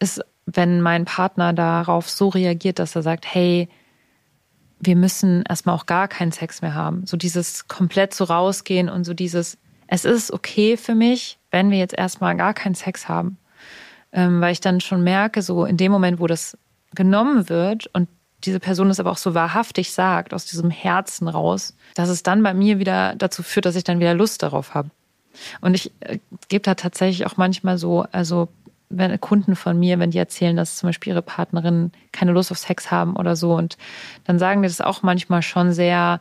ist, wenn mein Partner darauf so reagiert, dass er sagt, hey, wir müssen erstmal auch gar keinen Sex mehr haben. So dieses komplett so rausgehen und so dieses, es ist okay für mich, wenn wir jetzt erstmal gar keinen Sex haben. Ähm, weil ich dann schon merke, so in dem Moment, wo das genommen wird und diese Person das aber auch so wahrhaftig sagt, aus diesem Herzen raus, dass es dann bei mir wieder dazu führt, dass ich dann wieder Lust darauf habe. Und ich äh, gebe da tatsächlich auch manchmal so, also wenn Kunden von mir, wenn die erzählen, dass zum Beispiel ihre Partnerinnen keine Lust auf Sex haben oder so, und dann sagen die das auch manchmal schon sehr,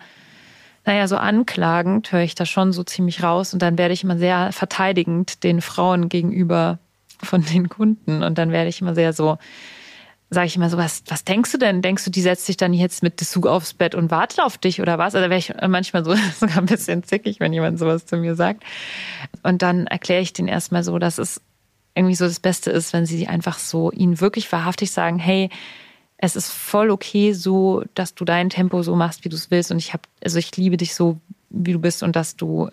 naja, so anklagend, höre ich da schon so ziemlich raus, und dann werde ich immer sehr verteidigend den Frauen gegenüber von den Kunden, und dann werde ich immer sehr so, sage ich immer so, was, was denkst du denn? Denkst du, die setzt sich dann jetzt mit Dessous aufs Bett und wartet auf dich oder was? Also da wäre ich manchmal so sogar ein bisschen zickig, wenn jemand sowas zu mir sagt. Und dann erkläre ich denen erstmal so, dass es irgendwie so das Beste ist, wenn sie einfach so ihnen wirklich wahrhaftig sagen, hey, es ist voll okay so, dass du dein Tempo so machst, wie du es willst. Und ich habe, also ich liebe dich so, wie du bist und dass du,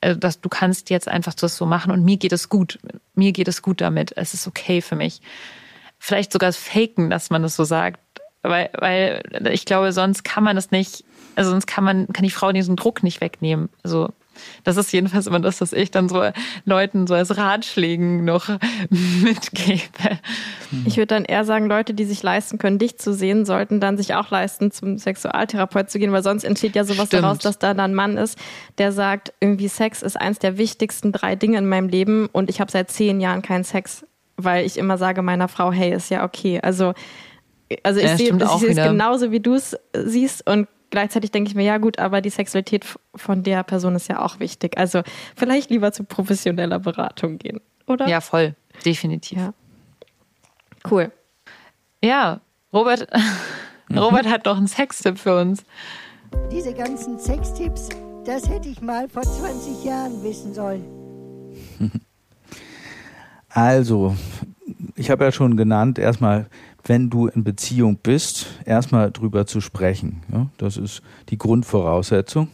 also dass du kannst jetzt einfach das so machen und mir geht es gut. Mir geht es gut damit. Es ist okay für mich. Vielleicht sogar faken, dass man das so sagt, weil, weil ich glaube, sonst kann man das nicht, also sonst kann man, kann die Frau diesen Druck nicht wegnehmen. Also das ist jedenfalls immer das, was ich dann so Leuten so als Ratschlägen noch mitgebe. Ich würde dann eher sagen, Leute, die sich leisten können, dich zu sehen, sollten dann sich auch leisten, zum Sexualtherapeut zu gehen, weil sonst entsteht ja sowas Stimmt. daraus, dass da dann ein Mann ist, der sagt, irgendwie Sex ist eins der wichtigsten drei Dinge in meinem Leben und ich habe seit zehn Jahren keinen Sex. Weil ich immer sage meiner Frau, hey, ist ja okay. Also, also ich ja, sehe es genauso, wie du es siehst. Und gleichzeitig denke ich mir, ja gut, aber die Sexualität von der Person ist ja auch wichtig. Also vielleicht lieber zu professioneller Beratung gehen, oder? Ja, voll. Definitiv. Ja. Cool. Ja, Robert, Robert hat noch einen Sextipp für uns. Diese ganzen Sextipps, das hätte ich mal vor zwanzig Jahren wissen sollen. Also, ich habe ja schon genannt, erstmal, wenn du in Beziehung bist, erstmal drüber zu sprechen. Ja, das ist die Grundvoraussetzung.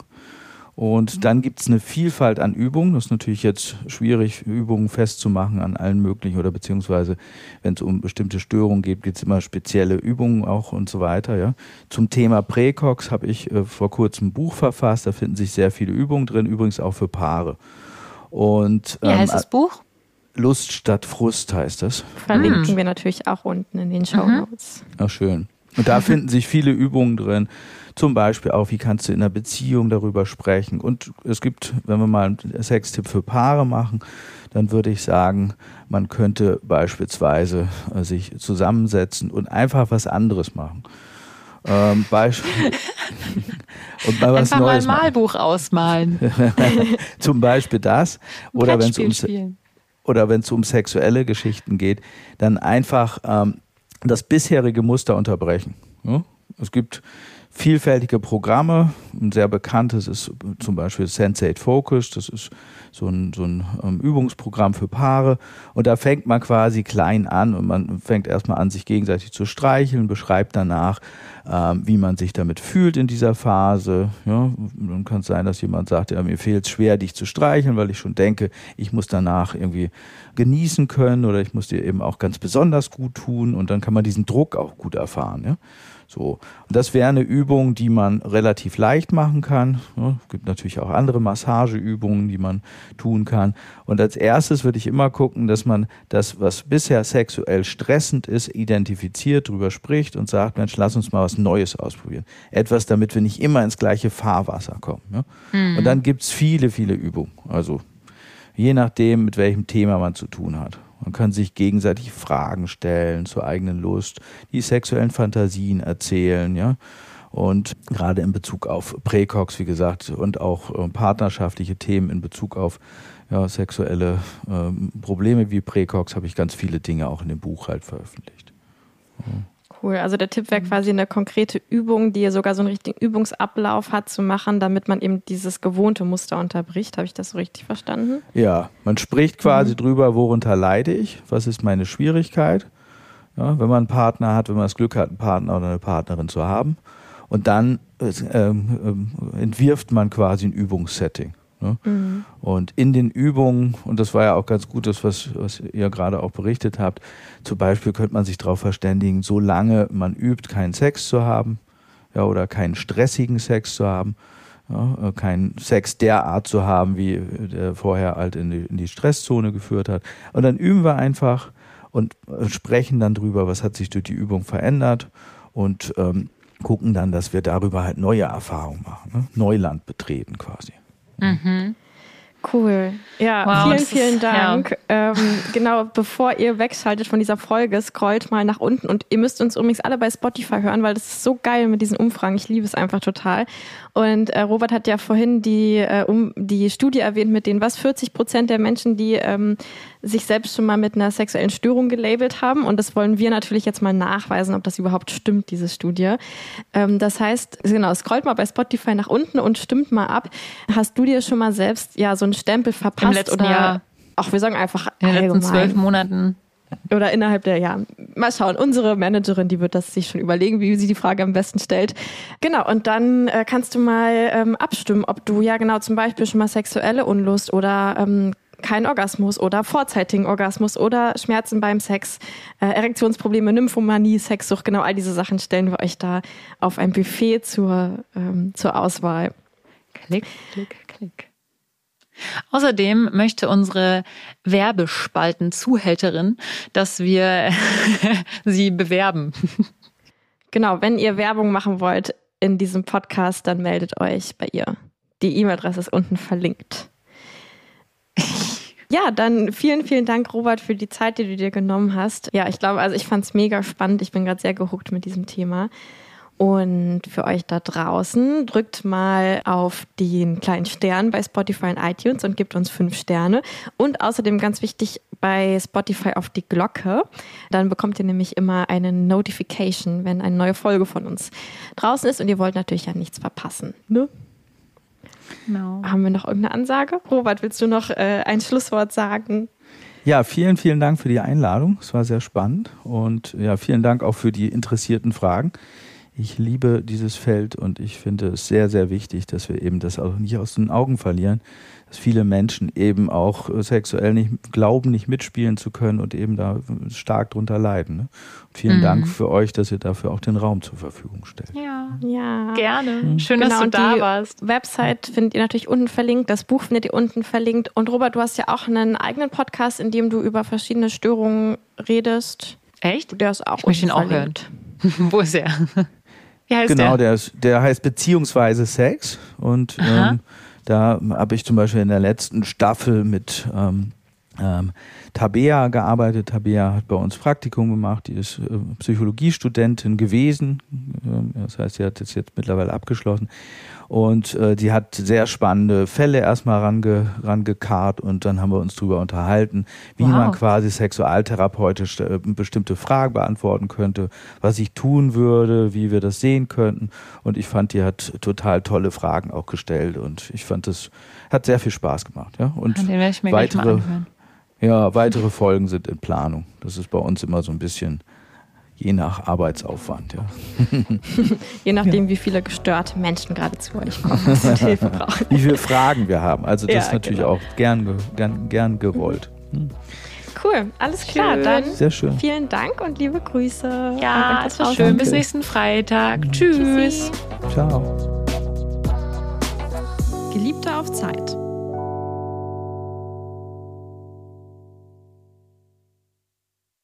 Und dann gibt es eine Vielfalt an Übungen. Das ist natürlich jetzt schwierig, Übungen festzumachen an allen möglichen oder beziehungsweise, wenn es um bestimmte Störungen geht, gibt es immer spezielle Übungen auch und so weiter. Ja. Zum Thema Präcox habe ich äh, vor kurzem ein Buch verfasst. Da finden sich sehr viele Übungen drin, übrigens auch für Paare. Und, ähm, Wie heißt das Buch? Lust statt Frust heißt das. Verlinken mhm. wir natürlich auch unten in den Shownotes. Ach schön. Und da finden sich viele Übungen drin. Zum Beispiel auch, wie kannst du in einer Beziehung darüber sprechen. Und es gibt, wenn wir mal einen Sextipp für Paare machen, dann würde ich sagen, man könnte beispielsweise sich zusammensetzen und einfach was anderes machen. Ähm, Beispiel. Und mal was Einfach Neues mal ein Malbuch machen. Ausmalen. Zum Beispiel das. Oder wenn es um spielen. Oder wenn es um sexuelle Geschichten geht, dann einfach ähm, das bisherige Muster unterbrechen. Ja? Es gibt vielfältige Programme. Ein sehr bekanntes ist zum Beispiel Sensate Focus. Das ist so ein, so ein ähm, Übungsprogramm für Paare. Und da fängt man quasi klein an und man fängt erstmal an, sich gegenseitig zu streicheln, beschreibt danach, ähm, wie man sich damit fühlt in dieser Phase. Ja? Dann kann es sein, dass jemand sagt, ja, mir fehlt es schwer, dich zu streicheln, weil ich schon denke, ich muss danach irgendwie genießen können oder ich muss dir eben auch ganz besonders gut tun. Und dann kann man diesen Druck auch gut erfahren. Ja? So. Und das wäre eine Übung, die man relativ leicht machen kann. Ja, es gibt natürlich auch andere Massageübungen, die man tun kann. Und als erstes würde ich immer gucken, dass man das, was bisher sexuell stressend ist, identifiziert, drüber spricht und sagt, Mensch, lass uns mal was Neues ausprobieren. Etwas, damit wir nicht immer ins gleiche Fahrwasser kommen. Ja? Mhm. Und dann gibt es viele, viele Übungen. Also je nachdem, mit welchem Thema man zu tun hat. Man kann sich gegenseitig Fragen stellen zur eigenen Lust, die sexuellen Fantasien erzählen, ja. Und gerade in Bezug auf Präcox, wie gesagt, und auch äh, partnerschaftliche Themen in Bezug auf ja, sexuelle ähm, Probleme wie Präcox habe ich ganz viele Dinge auch in dem Buch halt veröffentlicht. Ja. Cool, also der Tipp wäre quasi eine konkrete Übung, die sogar so einen richtigen Übungsablauf hat zu machen, damit man eben dieses gewohnte Muster unterbricht. Habe ich das so richtig verstanden? Ja, man spricht quasi mhm. drüber, worunter leide ich, was ist meine Schwierigkeit, ja, wenn man einen Partner hat, wenn man das Glück hat, einen Partner oder eine Partnerin zu haben. Und dann äh, äh, entwirft man quasi ein Übungssetting. Ne? Mhm. Und in den Übungen, und das war ja auch ganz gut, das, was, was ihr gerade auch berichtet habt, zum Beispiel könnte man sich darauf verständigen, solange man übt, keinen Sex zu haben, ja, oder keinen stressigen Sex zu haben, ja, keinen Sex derart zu haben, wie der vorher halt in die, in die Stresszone geführt hat. Und dann üben wir einfach und sprechen dann drüber, was hat sich durch die Übung verändert und ähm, gucken dann, dass wir darüber halt neue Erfahrungen machen, ne? Neuland betreten quasi. Mhm. Cool. Ja, wow, vielen, vielen Dank. Ist, ja. ähm, genau, bevor ihr wegschaltet von dieser Folge, scrollt mal nach unten und ihr müsst uns übrigens alle bei Spotify hören, weil das ist so geil mit diesen Umfragen. Ich liebe es einfach total. Und äh, Robert hat ja vorhin die, äh, um, die Studie erwähnt, mit denen was vierzig Prozent der Menschen, die ähm, sich selbst schon mal mit einer sexuellen Störung gelabelt haben. Und das wollen wir natürlich jetzt mal nachweisen, ob das überhaupt stimmt, diese Studie. Ähm, das heißt, genau, scrollt mal bei Spotify nach unten und stimmt mal ab. Hast du dir schon mal selbst ja so einen Stempel verpasst? Im letzten oder Jahr. Ach, wir sagen einfach in den letzten zwölf Monaten. Oder innerhalb der, ja, mal schauen. Unsere Managerin, die wird das sich schon überlegen, wie sie die Frage am besten stellt. Genau, und dann äh, kannst du mal ähm, abstimmen, ob du ja genau zum Beispiel schon mal sexuelle Unlust oder ähm, keinen Orgasmus oder vorzeitigen Orgasmus oder Schmerzen beim Sex, äh, Erektionsprobleme, Nymphomanie, Sexsucht, genau all diese Sachen stellen wir euch da auf ein Buffet zur, ähm, zur Auswahl. Klick, klick, klick. Außerdem möchte unsere Werbespalten-Zuhälterin, dass wir sie bewerben. Genau, wenn ihr Werbung machen wollt in diesem Podcast, dann meldet euch bei ihr. Die E-Mail-Adresse ist unten verlinkt. Ja, dann vielen, vielen Dank, Robert, für die Zeit, die du dir genommen hast. Ja, ich glaube, also ich fand es mega spannend. Ich bin gerade sehr gehuckt mit diesem Thema. Und für euch da draußen, drückt mal auf den kleinen Stern bei Spotify und iTunes und gebt uns fünf Sterne. Und außerdem ganz wichtig, bei Spotify auf die Glocke. Dann bekommt ihr nämlich immer eine Notification, wenn eine neue Folge von uns draußen ist. Und ihr wollt natürlich ja nichts verpassen, ne? Genau. Haben wir noch irgendeine Ansage? Robert, willst du noch äh, ein Schlusswort sagen? Ja, vielen, vielen Dank für die Einladung. Es war sehr spannend. Und ja, vielen Dank auch für die interessierten Fragen. Ich liebe dieses Feld und ich finde es sehr, sehr wichtig, dass wir eben das auch nicht aus den Augen verlieren, dass viele Menschen eben auch sexuell nicht glauben, nicht mitspielen zu können und eben da stark drunter leiden. Ne? Vielen mhm. Dank für euch, dass ihr dafür auch den Raum zur Verfügung stellt. Ja, ja. Gerne. Mhm. Schön, genau, dass du da warst. Die Website findet ihr natürlich unten verlinkt, das Buch findet ihr unten verlinkt. Und Robert, du hast ja auch einen eigenen Podcast, in dem du über verschiedene Störungen redest. Echt? Der ist auch ich möchte ihn auch hören. Wo ist er? Wie heißt genau, der? der, ist, der heißt Beziehungsweise Sex und ähm, da habe ich zum Beispiel in der letzten Staffel mit ähm, ähm, Tabea gearbeitet. Tabea hat bei uns Praktikum gemacht, die ist äh, Psychologiestudentin gewesen, ähm, das heißt, sie hat das jetzt mittlerweile abgeschlossen und äh, die hat sehr spannende Fälle erstmal range, rangekarrt und dann haben wir uns drüber unterhalten, wie wow. man quasi sexualtherapeutisch äh, bestimmte Fragen beantworten könnte, was ich tun würde, wie wir das sehen könnten und ich fand, die hat total tolle Fragen auch gestellt und ich fand, das hat sehr viel Spaß gemacht. Ja? Und den werde ich mir weitere, gleich mal anhören. Ja, weitere Folgen sind in Planung. Das ist bei uns immer so ein bisschen je nach Arbeitsaufwand. Ja. Je nachdem, ja. wie viele gestörte Menschen gerade zu euch kommen und Hilfe brauchen. Wie viele Fragen wir haben. Also das ja, ist natürlich genau. auch gern, gern, gern gewollt. Mhm. Cool, alles klar. Schön. Dann sehr schön. Vielen Dank und liebe Grüße. Ja, es war schön. Danke. Bis nächsten Freitag. Mhm. Tschüss. Tschüssi. Ciao. Geliebte auf Zeit.